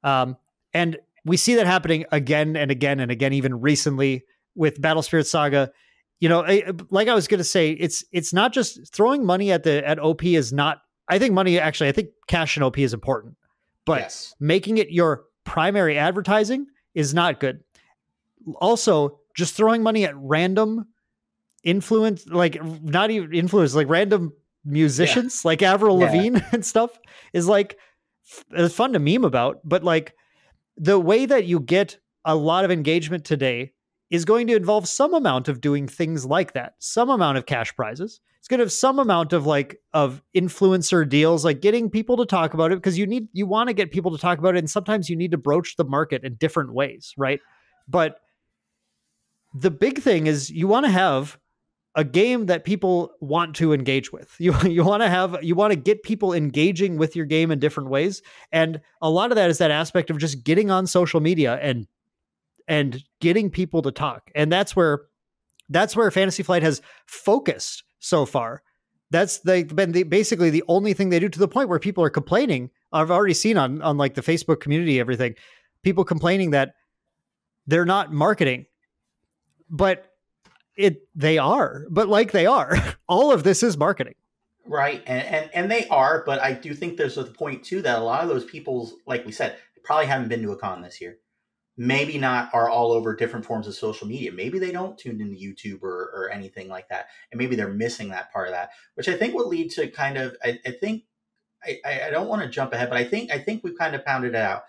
Um, and we see that happening again and again and again, even recently with Battle Spirits Saga. You know, I, like I was going to say, it's it's not just throwing money at the at O P is not. I think money actually, I think cash and O P is important, but yes. Making it your primary advertising is not good. Also, just throwing money at random. Influence, like not even influence, like random musicians, yeah. like Avril Lavigne yeah. and stuff is like f- fun to meme about. But like the way that you get a lot of engagement today is going to involve some amount of doing things like that, some amount of cash prizes. It's going to have some amount of like of influencer deals, like getting people to talk about it because you need, you want to get people to talk about it. And sometimes you need to broach the market in different ways, right? But the big thing is you want to have a game that people want to engage with. You you want to have, you want to get people engaging with your game in different ways. And a lot of that is that aspect of just getting on social media and, and getting people to talk. And that's where, that's where Fantasy Flight has focused so far. That's they've been the, basically the only thing they do to the point where people are complaining. I've already seen on, on like the Facebook community, everything, people complaining that they're not marketing, but It they are, but like they are. All of this is marketing, right? And, and and they are, but I do think there's a point too that a lot of those people, like we said, probably haven't been to a con this year. Maybe not are all over different forms of social media. Maybe they don't tune into YouTube or or anything like that, and maybe they're missing that part of that, which I think will lead to kind of. I, I think I I don't want to jump ahead, but I think I think we've kind of pounded it out.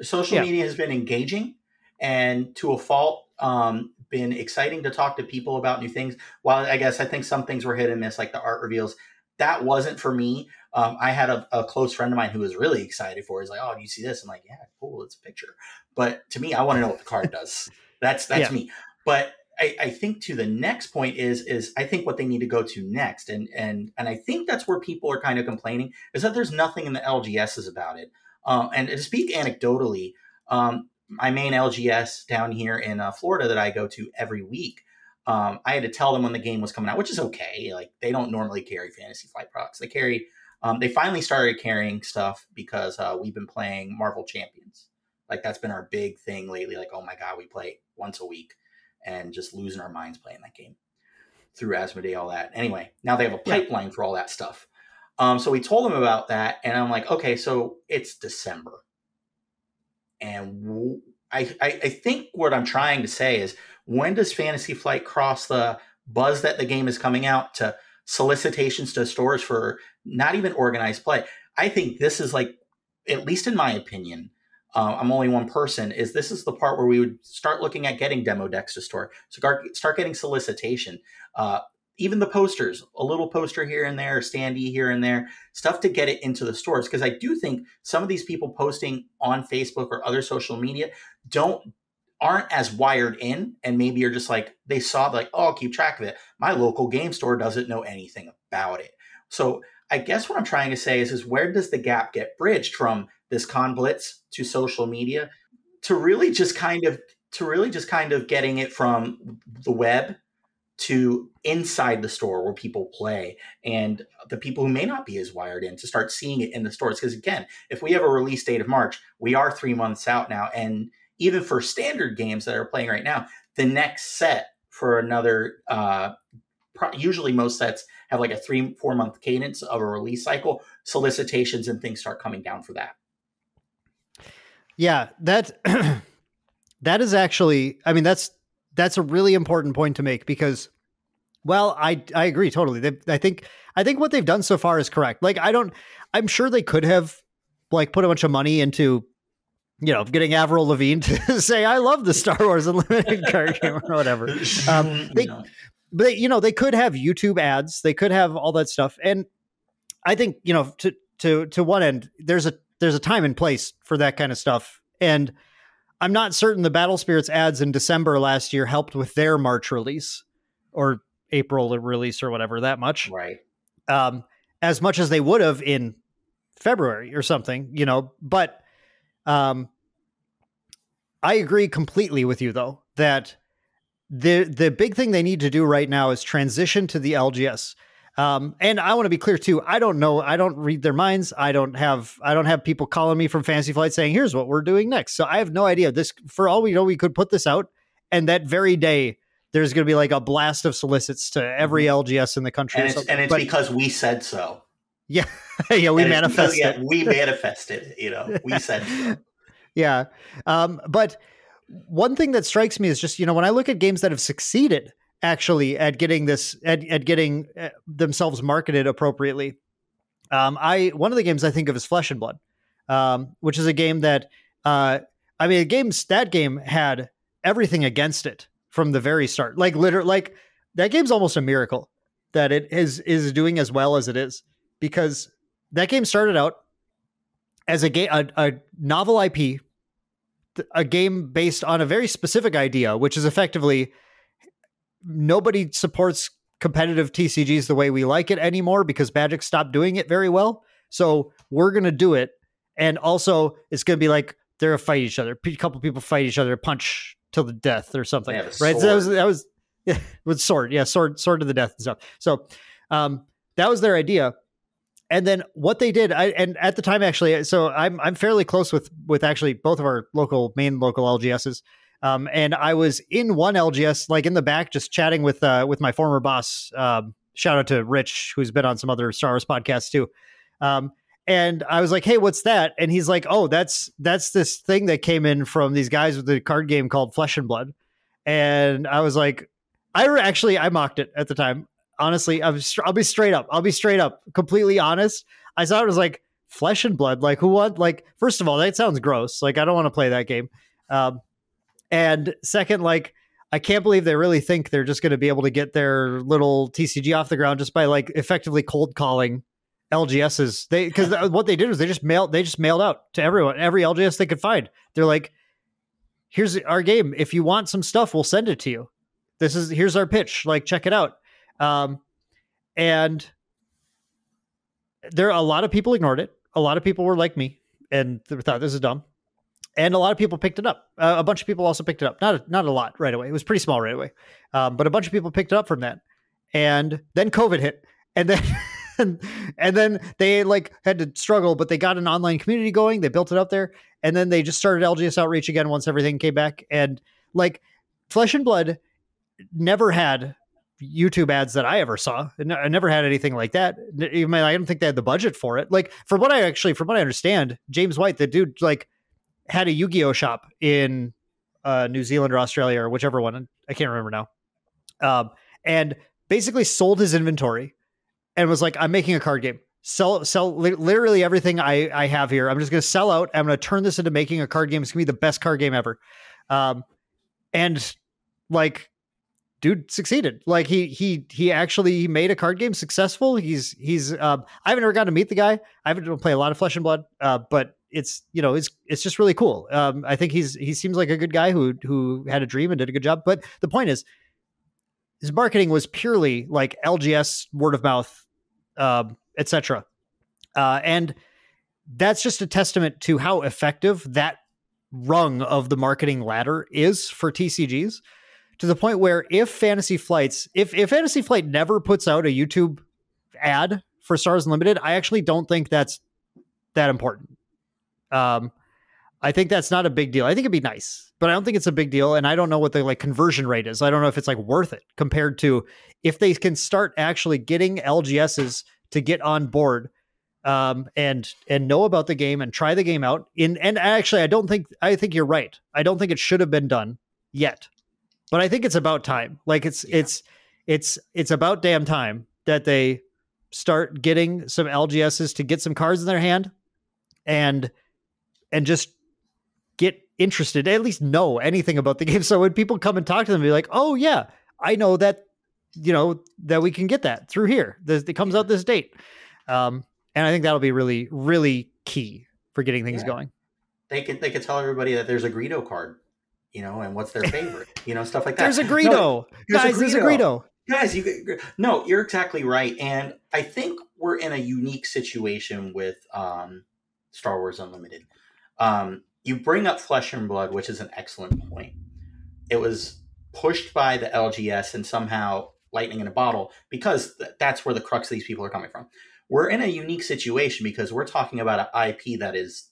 Social yeah. media has been engaging, and to a fault. Um, been exciting to talk to people about new things. While I guess I think some things were hit and miss, like the art reveals, that wasn't for me. Um, I had a, a close friend of mine who was really excited for it. He's like, "Oh, do you see this?" I'm like, "Yeah, cool, it's a picture." But to me, I want to know what the card does. That's that's yeah. me. But I, I think to the next point is is I think what they need to go to next, and and and I think that's where people are kind of complaining is that there's nothing in the L G Ss about it. Um, and to speak anecdotally. Um, My main L G S down here in uh, Florida that I go to every week, um, I had to tell them when the game was coming out, which is okay. Like they don't normally carry Fantasy Flight products. They carry, um, they finally started carrying stuff because uh, we've been playing Marvel Champions. Like that's been our big thing lately. Like, oh my God, we play once a week and just losing our minds playing that game through Asmodee, all that. Anyway, now they have a pipeline for all that stuff. Um, so we told them about that and I'm like, okay, so it's December. And I, I think what I'm trying to say is, when does Fantasy Flight cross the buzz that the game is coming out to solicitations to stores for not even organized play? I think this is like, at least in my opinion, uh, I'm only one person, is this is the part where we would start looking at getting demo decks to store. So start getting solicitation. Uh, even the posters, a little poster here and there, standee here and there, stuff to get it into the stores. Because I do think some of these people posting on Facebook or other social media don't aren't as wired in. And maybe you're just like, they saw like, oh, I'll keep track of it. My local game store doesn't know anything about it. So I guess what I'm trying to say is, is where does the gap get bridged from this con blitz to social media to really just kind of, to really just kind of getting it from the web to inside the store where people play and the people who may not be as wired in to start seeing it in the stores. Because again, if we have a release date of March, we are three months out now. And even for standard games that are playing right now, the next set for another, uh, pro- usually most sets have like a three, four month cadence of a release cycle, solicitations and things start coming down for that. Yeah, that, that is actually, I mean, that's, that's a really important point to make because, well, I I agree totally. They, I think I think what they've done so far is correct. Like I don't, I'm sure they could have like put a bunch of money into, you know, getting Avril Lavigne to say I love the Star Wars Unlimited card game or whatever. Um, they, But, you know, they could have YouTube ads. They could have all that stuff. And I think, you know, to to to one end, there's a there's a time and place for that kind of stuff. And I'm not certain the Battle Spirits ads in December last year helped with their March release or April release or whatever that much. Right. Um, as much as they would have in February or something, you know, but um, I agree completely with you, though, that the the big thing they need to do right now is transition to the L G S. Um, and I want to be clear, too. I don't know. I don't read their minds. I don't have I don't have people calling me from Fantasy Flight saying, here's what we're doing next. So I have no idea. This, for all we know, we could put this out. And that very day, there's going to be like a blast of solicits to every L G S in the country. And it's, and it's but, because we said so. Yeah. yeah. We and manifested. Because, yeah, we manifested, you know, we said so. Yeah. Um, but one thing that strikes me is just, you know, when I look at games that have succeeded actually at getting this, at, at getting themselves marketed appropriately. Um, I, one of the games I think of is Flesh and Blood, um, which is a game that, uh, I mean, a game, that game had everything against it from the very start. Like literally, like that game's almost a miracle that it is, is doing as well as it is, because that game started out as a game, a, a novel I P, a game based on a very specific idea, which is effectively nobody supports competitive T C Gs the way we like it anymore because Magic stopped doing it very well. So we're going to do it. And also it's going to be like, they're going to fight each other. A couple people fight each other, punch till the death or something. Right. So that was, that was yeah, with sword. Yeah. Sword, sword to the death and stuff. So um, that was their idea. And then what they did, I, and at the time, actually, so I'm I'm fairly close with with actually both of our local main local L G Ss, um, and I was in one L G S, like in the back, just chatting with uh, with my former boss. Um, shout out to Rich, who's been on some other Star Wars podcasts too. Um, and I was like, "Hey, what's that?" And he's like, "Oh, that's that's this thing that came in from these guys with the card game called Flesh and Blood." And I was like, "I re- actually I mocked it at the time." Honestly, I'm, I'll be straight up. I'll be straight up, completely honest. I saw it was like Flesh and Blood. Like who want? Like first of all, that sounds gross. Like I don't want to play that game. Um, and second, like I can't believe they really think they're just going to be able to get their little T C G off the ground just by like effectively cold calling L G Ss. They because what they did was they just mailed they just mailed out to everyone every L G S they could find. They're like, here's our game. If you want some stuff, we'll send it to you. This is here's our pitch. Like check it out. Um, and there are a lot of people ignored it. A lot of people were like me and thought this is dumb. And a lot of people picked it up. Uh, a bunch of people also picked it up. Not, a, not a lot right away. It was pretty small right away. Um, but a bunch of people picked it up from that. And then COVID hit and then, and, and then they like had to struggle, but they got an online community going. They built it up there and then they just started L G S outreach again. Once everything came back and like Flesh and Blood never had YouTube ads that I ever saw. I never had anything like that. I mean, I don't think they had the budget for it. Like from what I actually, from what I understand, James White, the dude like had a Yu-Gi-Oh shop in uh, New Zealand or Australia or whichever one. I can't remember now. Um, and basically sold his inventory and was like, I'm making a card game. Sell, sell li- literally everything I, I have here. I'm just going to sell out. I'm going to turn this into making a card game. It's going to be the best card game ever. Um, and like, dude succeeded. Like he, he, he actually made a card game successful. He's, he's, um, I haven't ever gotten to meet the guy. I haven't played a lot of Flesh and Blood, uh, but it's, you know, it's, it's just really cool. Um, I think he's, he seems like a good guy who, who had a dream and did a good job. But the point is his marketing was purely like L G S word of mouth, um, et cetera. Uh, and that's just a testament to how effective that rung of the marketing ladder is for T C Gs. To the point where if Fantasy Flight's, if, if Fantasy Flight never puts out a YouTube ad for Star Wars Unlimited, I actually don't think that's that important. Um, I think that's not a big deal. I think it'd be nice, but I don't think it's a big deal. And I don't know what the like conversion rate is. I don't know if it's like worth it compared to if they can start actually getting L G Ss to get on board um, and, and know about the game and try the game out in. And actually, I don't think, I think you're right. I don't think it should have been done yet. But I think it's about time. Like it's yeah. it's it's it's about damn time that they start getting some L G Ss to get some cards in their hand and and just get interested, at least know anything about the game. So when people come and talk to them, be like, oh yeah, I know that you know, that we can get that through here. This, it comes out this date. Um, and I think that'll be really, really key for getting things yeah. going. They could, they could tell everybody that there's a Greedo card, you know, and what's their favorite, you know, stuff like that. There's a Greedo. No, there's Guys, a Greedo. there's a Greedo. Guys, you no, you're exactly right. And I think we're in a unique situation with um, Star Wars Unlimited. Um, you bring up Flesh and Blood, which is an excellent point. It was pushed by the L G S and somehow lightning in a bottle, because th- that's where the crux of these people are coming from. We're in a unique situation because we're talking about an I P that is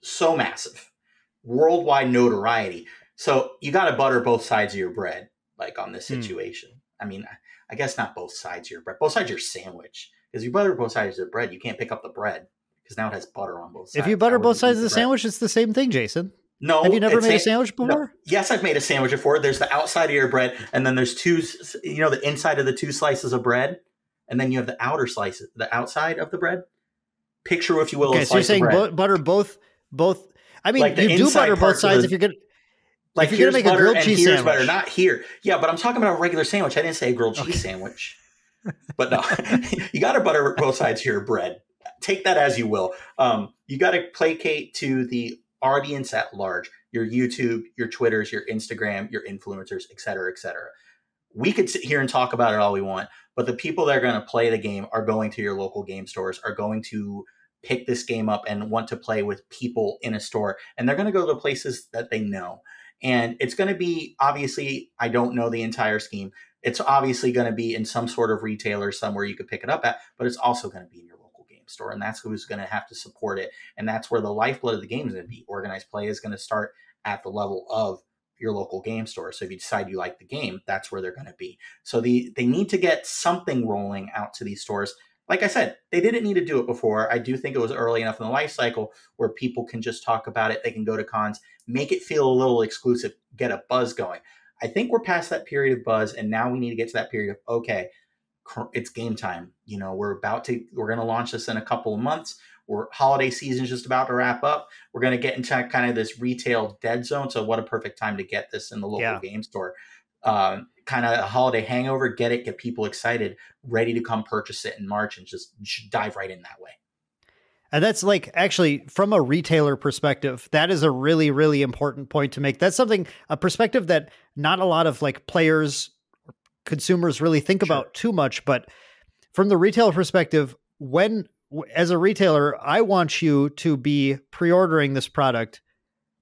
so massive, worldwide notoriety. So you got to butter both sides of your bread, like on this situation. Mm. I mean, I guess not both sides of your bread, both sides of your sandwich. Because you butter both sides of the bread, you can't pick up the bread because now it has butter on both sides. If you butter both sides of the bread. sandwich, it's the same thing, Jason. No. Have you never made a, a sandwich before? No. Yes, I've made a sandwich before. There's the outside of your bread, and then there's two, you know, the inside of the two slices of bread, and then you have the outer slices, the outside of the bread. Picture, if you will, okay, a slice so you're of saying bread. butter both, both. I mean, like you do butter both sides the, if you're going to. Like if you're going to make a grilled cheese sandwich. Butter, not here. Yeah, but I'm talking about a regular sandwich. I didn't say a grilled cheese okay. sandwich. But no, you got to butter both sides of your bread. Take that as you will. Um, you got to placate to the audience at large, your YouTube, your Twitters, your Instagram, your influencers, et cetera, et cetera. We could sit here and talk about it all we want, but the people that are going to play the game are going to your local game stores, are going to pick this game up and want to play with people in a store. And they're going to go to places that they know. And it's going to be, obviously, I don't know the entire scheme. It's obviously going to be in some sort of retailer somewhere you could pick it up at, but it's also going to be in your local game store. And that's who's going to have to support it. And that's where the lifeblood of the game is going to be. Organized play is going to start at the level of your local game store. So if you decide you like the game, that's where they're going to be. So the, they need to get something rolling out to these stores. Like I said, they didn't need to do it before. I do think it was early enough in the life cycle where people can just talk about it. They can go to cons, make it feel a little exclusive, get a buzz going. I think we're past that period of buzz, and now we need to get to that period of, okay, it's game time. You know, we're about to, we're going to launch this in a couple of months. We're holiday season's just about to wrap up. We're going to get into kind of this retail dead zone. So what a perfect time to get this in the local yeah. game store. Um, kind of a holiday hangover, get it, get people excited, ready to come purchase it in March, and just dive right in that way. And that's like, actually, from a retailer perspective, that is a really, really important point to make. That's something, a perspective that not a lot of like players, or consumers really think sure. about too much. But from the retail perspective, when, as a retailer, I want you to be pre-ordering this product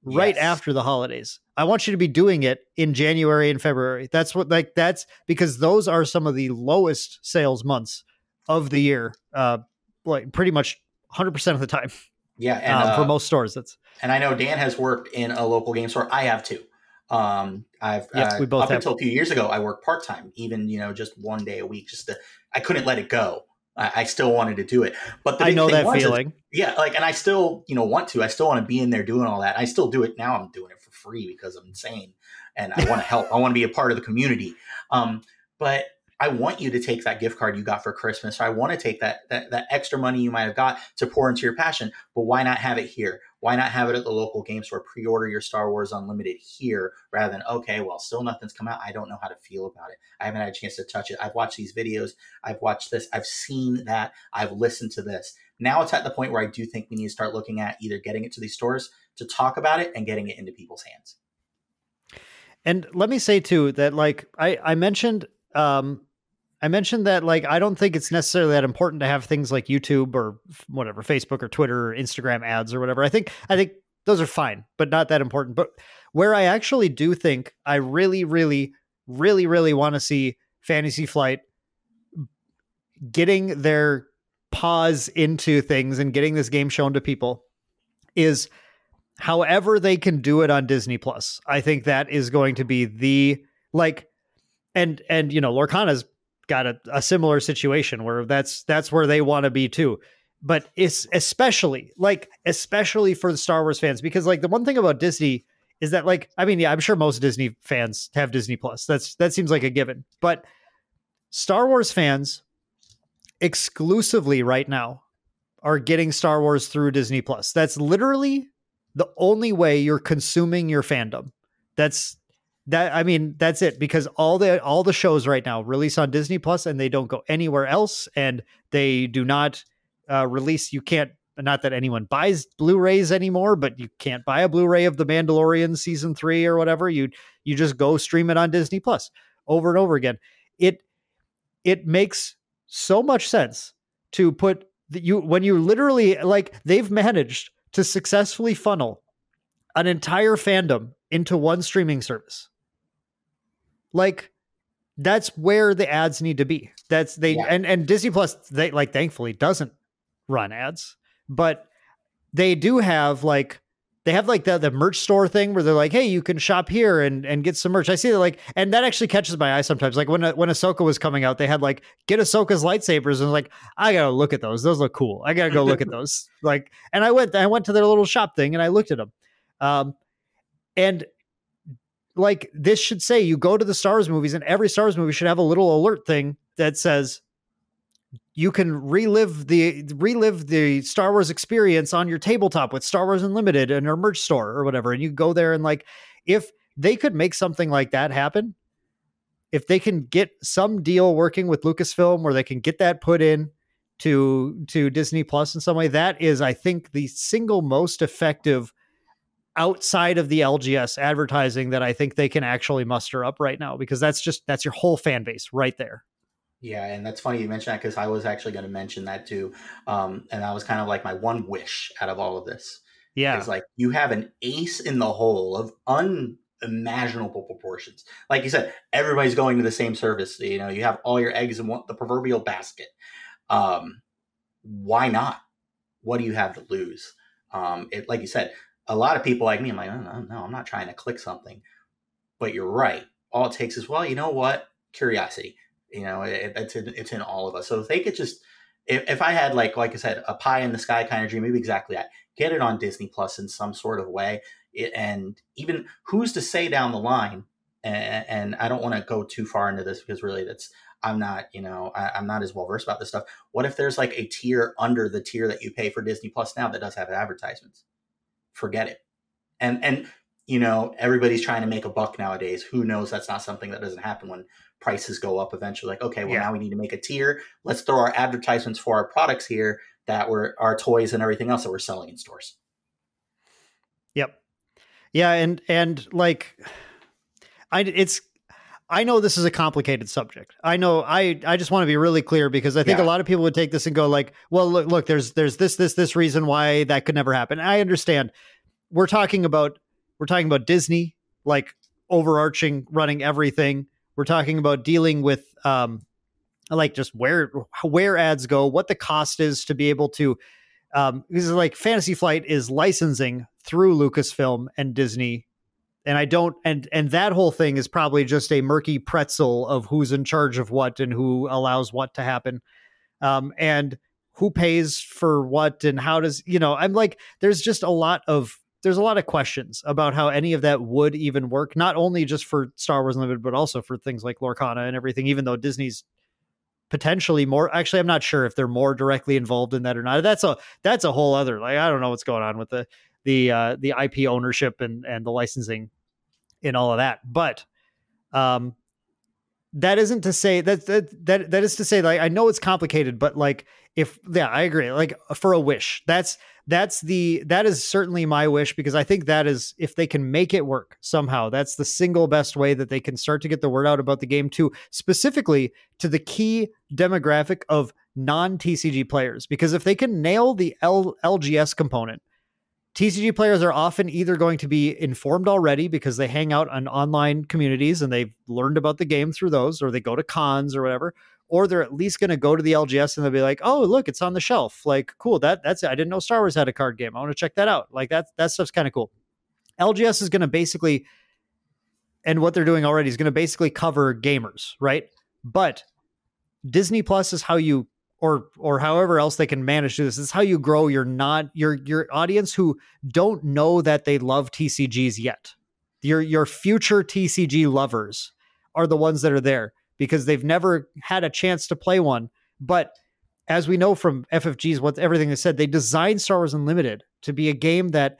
right yes. after the holidays. I want you to be doing it in January and February. That's what, like, that's because those are some of the lowest sales months of the year. Uh, like pretty much one hundred percent of the time. Yeah. And, um, uh, for most stores, that's, and I know Dan has worked in a local game store. I have too. Um, I've, yes, uh, we both up have. Until a few years ago, I worked part-time, even, you know, just one day a week, just to, I couldn't let it go. I, I still wanted to do it, but the I know that feeling. Is, yeah. Like, and I still, you know, want to, I still want to be in there doing all that. I still do it now. I'm doing it for free because I'm insane and I want to help. I want to be a part of the community. Um, but I want you to take that gift card you got for Christmas. I want to take that, that, that extra money you might've got to pour into your passion, but why not have it here? Why not have it at the local game store? Pre-order your Star Wars Unlimited here rather than, okay, well, still nothing's come out. I don't know how to feel about it. I haven't had a chance to touch it. I've watched these videos. I've watched this. I've seen that. I've listened to this. Now it's at the point where I do think we need to start looking at either getting it to these stores to talk about it and getting it into people's hands. And let me say too, that like I, I mentioned, um, I mentioned that, like, I don't think it's necessarily that important to have things like YouTube or whatever, Facebook or Twitter or Instagram ads or whatever. I think, I think those are fine, but not that important. But where I actually do think I really, really, really, really want to see Fantasy Flight getting their paws into things and getting this game shown to people is however they can do it on Disney Plus. I think that is going to be the, like, and, and, you know, Lorcana's got a, a similar situation where that's, that's where they want to be too. But it's especially like, especially for the Star Wars fans, because like the one thing about Disney is that like, I mean, yeah, I'm sure most Disney fans have Disney Plus. That's, that seems like a given, but Star Wars fans exclusively right now are getting Star Wars through Disney Plus. That's literally the only way you're consuming your fandom. That's, that, I mean, that's it, because all the, all the shows right now release on Disney Plus and they don't go anywhere else, and they do not uh, release. You can't, not that anyone buys Blu-rays anymore, but you can't buy a Blu-ray of The Mandalorian season three or whatever. You, you just go stream it on Disney Plus over and over again. It, it makes so much sense to put the, you, when you literally, like, they've managed to successfully funnel an entire fandom into one streaming service. Like, that's where the ads need to be. That's they, yeah. and, and Disney Plus, they, like, thankfully doesn't run ads, but they do have, like, they have like the, the merch store thing where they're like, hey, you can shop here and, and get some merch. I see that, like, and that actually catches my eye sometimes. Like when, when Ahsoka was coming out, they had like, get Ahsoka's lightsabers. And like, I gotta look at those. Those look cool. I gotta go look at those. Like, and I went, I went to their little shop thing and I looked at them. Um, and like, this should say, you go to the Star Wars movies and every Star Wars movie should have a little alert thing that says, you can relive the relive the Star Wars experience on your tabletop with Star Wars Unlimited and our merch store or whatever. And you go there and, like, if they could make something like that happen, if they can get some deal working with Lucasfilm where they can get that put in to, to Disney Plus in some way, that is, I think, the single most effective outside of the L G S advertising that I think they can actually muster up right now, because that's just, that's your whole fan base right there. Yeah, and that's funny you mentioned that, because I was actually going to mention that too. Um, and that was kind of like my one wish out of all of this. Yeah. It's like, you have an ace in the hole of unimaginable proportions. Like you said, everybody's going to the same service. You know, you have all your eggs in one, the proverbial basket. Um, why not? What do you have to lose? Um, it, like you said, a lot of people like me, I'm like, oh, no, no, I'm not trying to click something. But you're right. All it takes is, well, you know what? Curiosity. You know, it, it's, in, it's in all of us. So if they could just, if, if I had like, like I said, a pie in the sky kind of dream, maybe exactly that, get it on Disney Plus in some sort of way. It, and even who's to say down the line, and, and I don't want to go too far into this because really that's, I'm not, you know, I, I'm not as well versed about this stuff. What if there's like a tier under the tier that you pay for Disney Plus now that does have advertisements? Forget it. And, and, you know, everybody's trying to make a buck nowadays. Who knows? That's not something that doesn't happen when prices go up eventually. Like, okay, well, yeah. Now we need to make a tier. Let's throw our advertisements for our products here that were our toys and everything else that we're selling in stores. Yep. Yeah. And, and like, I, it's, I know this is a complicated subject. I know I, I just want to be really clear, because I think yeah. a lot of people would take this and go like, well, look, look, there's, there's this, this, this reason why that could never happen. I understand. We're talking about, We're talking about Disney, like overarching, running everything. We're talking about dealing with, um, like just where where ads go, what the cost is to be able to. Um, this is like Fantasy Flight is licensing through Lucasfilm and Disney, and I don't, and and that whole thing is probably just a murky pretzel of who's in charge of what and who allows what to happen, um, and who pays for what and how does, you know? I'm like, there's just a lot of. There's a lot of questions about how any of that would even work, not only just for Star Wars Unlimited, but also for things like Lorcana and everything, even though Disney's potentially more, actually, I'm not sure if they're more directly involved in that or not. That's a, that's a whole other, like, I don't know what's going on with the, the, uh, the I P ownership and, and the licensing and all of that. But, um, that isn't to say that, that, that, that is to say, like, I know it's complicated, but like, if, yeah, I agree. Like, for a wish, that's, That's the, that is certainly my wish, because I think that is, if they can make it work somehow, that's the single best way that they can start to get the word out about the game too, specifically to the key demographic of non-T C G players. Because if they can nail the L- LGS component, T C G players are often either going to be informed already because they hang out on online communities and they've learned about the game through those, or they go to cons or whatever, or they're at least going to go to the L G S and they'll be like, oh, look, it's on the shelf. Like, cool. That that's it. I didn't know Star Wars had a card game. I want to check that out. Like that, that stuff's kind of cool. L G S is going to basically, and what they're doing already is going to basically cover gamers, right? But Disney Plus is how you, or, or however else they can manage to this, is how you grow your not your, your audience who don't know that they love T C Gs yet. Your, your future T C G lovers are the ones that are there, because they've never had a chance to play one. But as we know from F F Gs, what everything they said, they designed Star Wars Unlimited to be a game that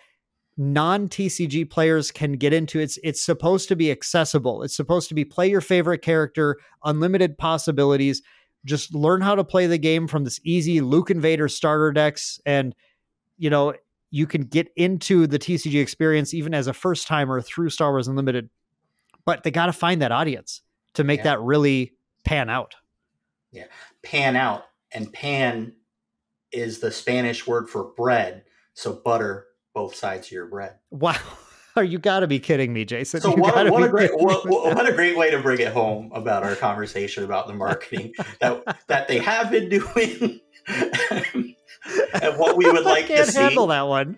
non-T C G players can get into. It's it's supposed to be accessible. It's supposed to be play your favorite character, unlimited possibilities. Just learn how to play the game from this easy Luke Invader starter decks. And, you know, you can get into the T C G experience even as a first timer through Star Wars Unlimited. But they got to find that audience to make yeah. that really pan out. Yeah, pan out. And pan is the Spanish word for bread. So butter both sides of your bread. Wow. Oh, you got to be kidding me, Jason. So what, what, a great, what, what a great way to bring it home about our conversation about the marketing that that they have been doing and what we would like I can't to see. Handle that one.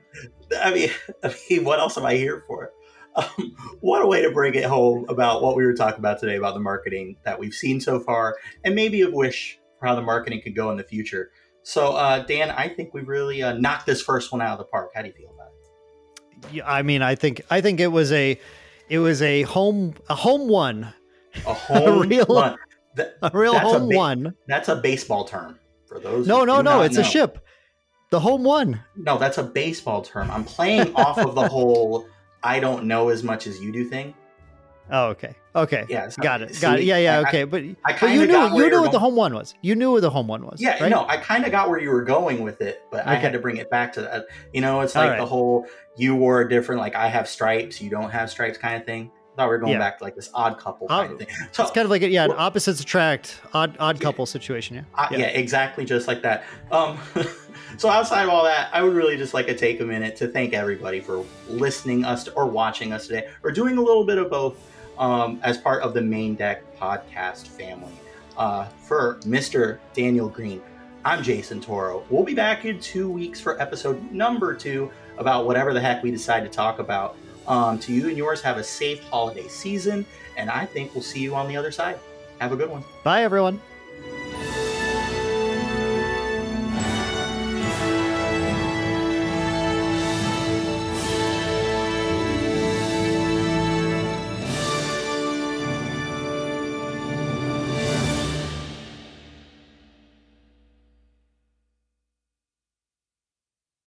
I mean, I mean, what else am I here for? Um, what a way to bring it home about what we were talking about today about the marketing that we've seen so far and maybe a wish for how the marketing could go in the future. So, uh, Dan, I think we really uh, knocked this first one out of the park. How do you feel about it? Yeah, I mean, I think I think it was a it was a home a home one, a home a real one. That, a real home a ba- one. That's a baseball term for those. No, no, no. It's know. a ship. The home one. No, that's a baseball term. I'm playing off of the whole I don't know as much as you do thing. Oh, okay, okay. Yeah, so, got it, see, got it. Yeah, yeah. I, okay, but, I, I but you knew you knew what the home one was. You knew what the home one was. Yeah, right? No, I kind of got where you were going with it, but okay. I had to bring it back to that. You know, it's like right. the whole you wore different, like I have stripes, you don't have stripes kind of thing. I thought we were going yeah. back to like this odd couple kind uh, of thing. So, it's kind of like a, yeah, well, opposites attract, odd odd couple yeah, situation. Yeah. Uh, yeah, yeah, exactly, just like that. Um, so outside of all that, I would really just like to take a minute to thank everybody for listening us to, or watching us today, or doing a little bit of both. Um, as part of the Main Deck podcast family. Uh, for Mister Daniel Green, I'm Jason Toro. We'll be back in two weeks for episode number two about whatever the heck we decide to talk about. Um, to you and yours, have a safe holiday season, and I think we'll see you on the other side. Have a good one. Bye, everyone.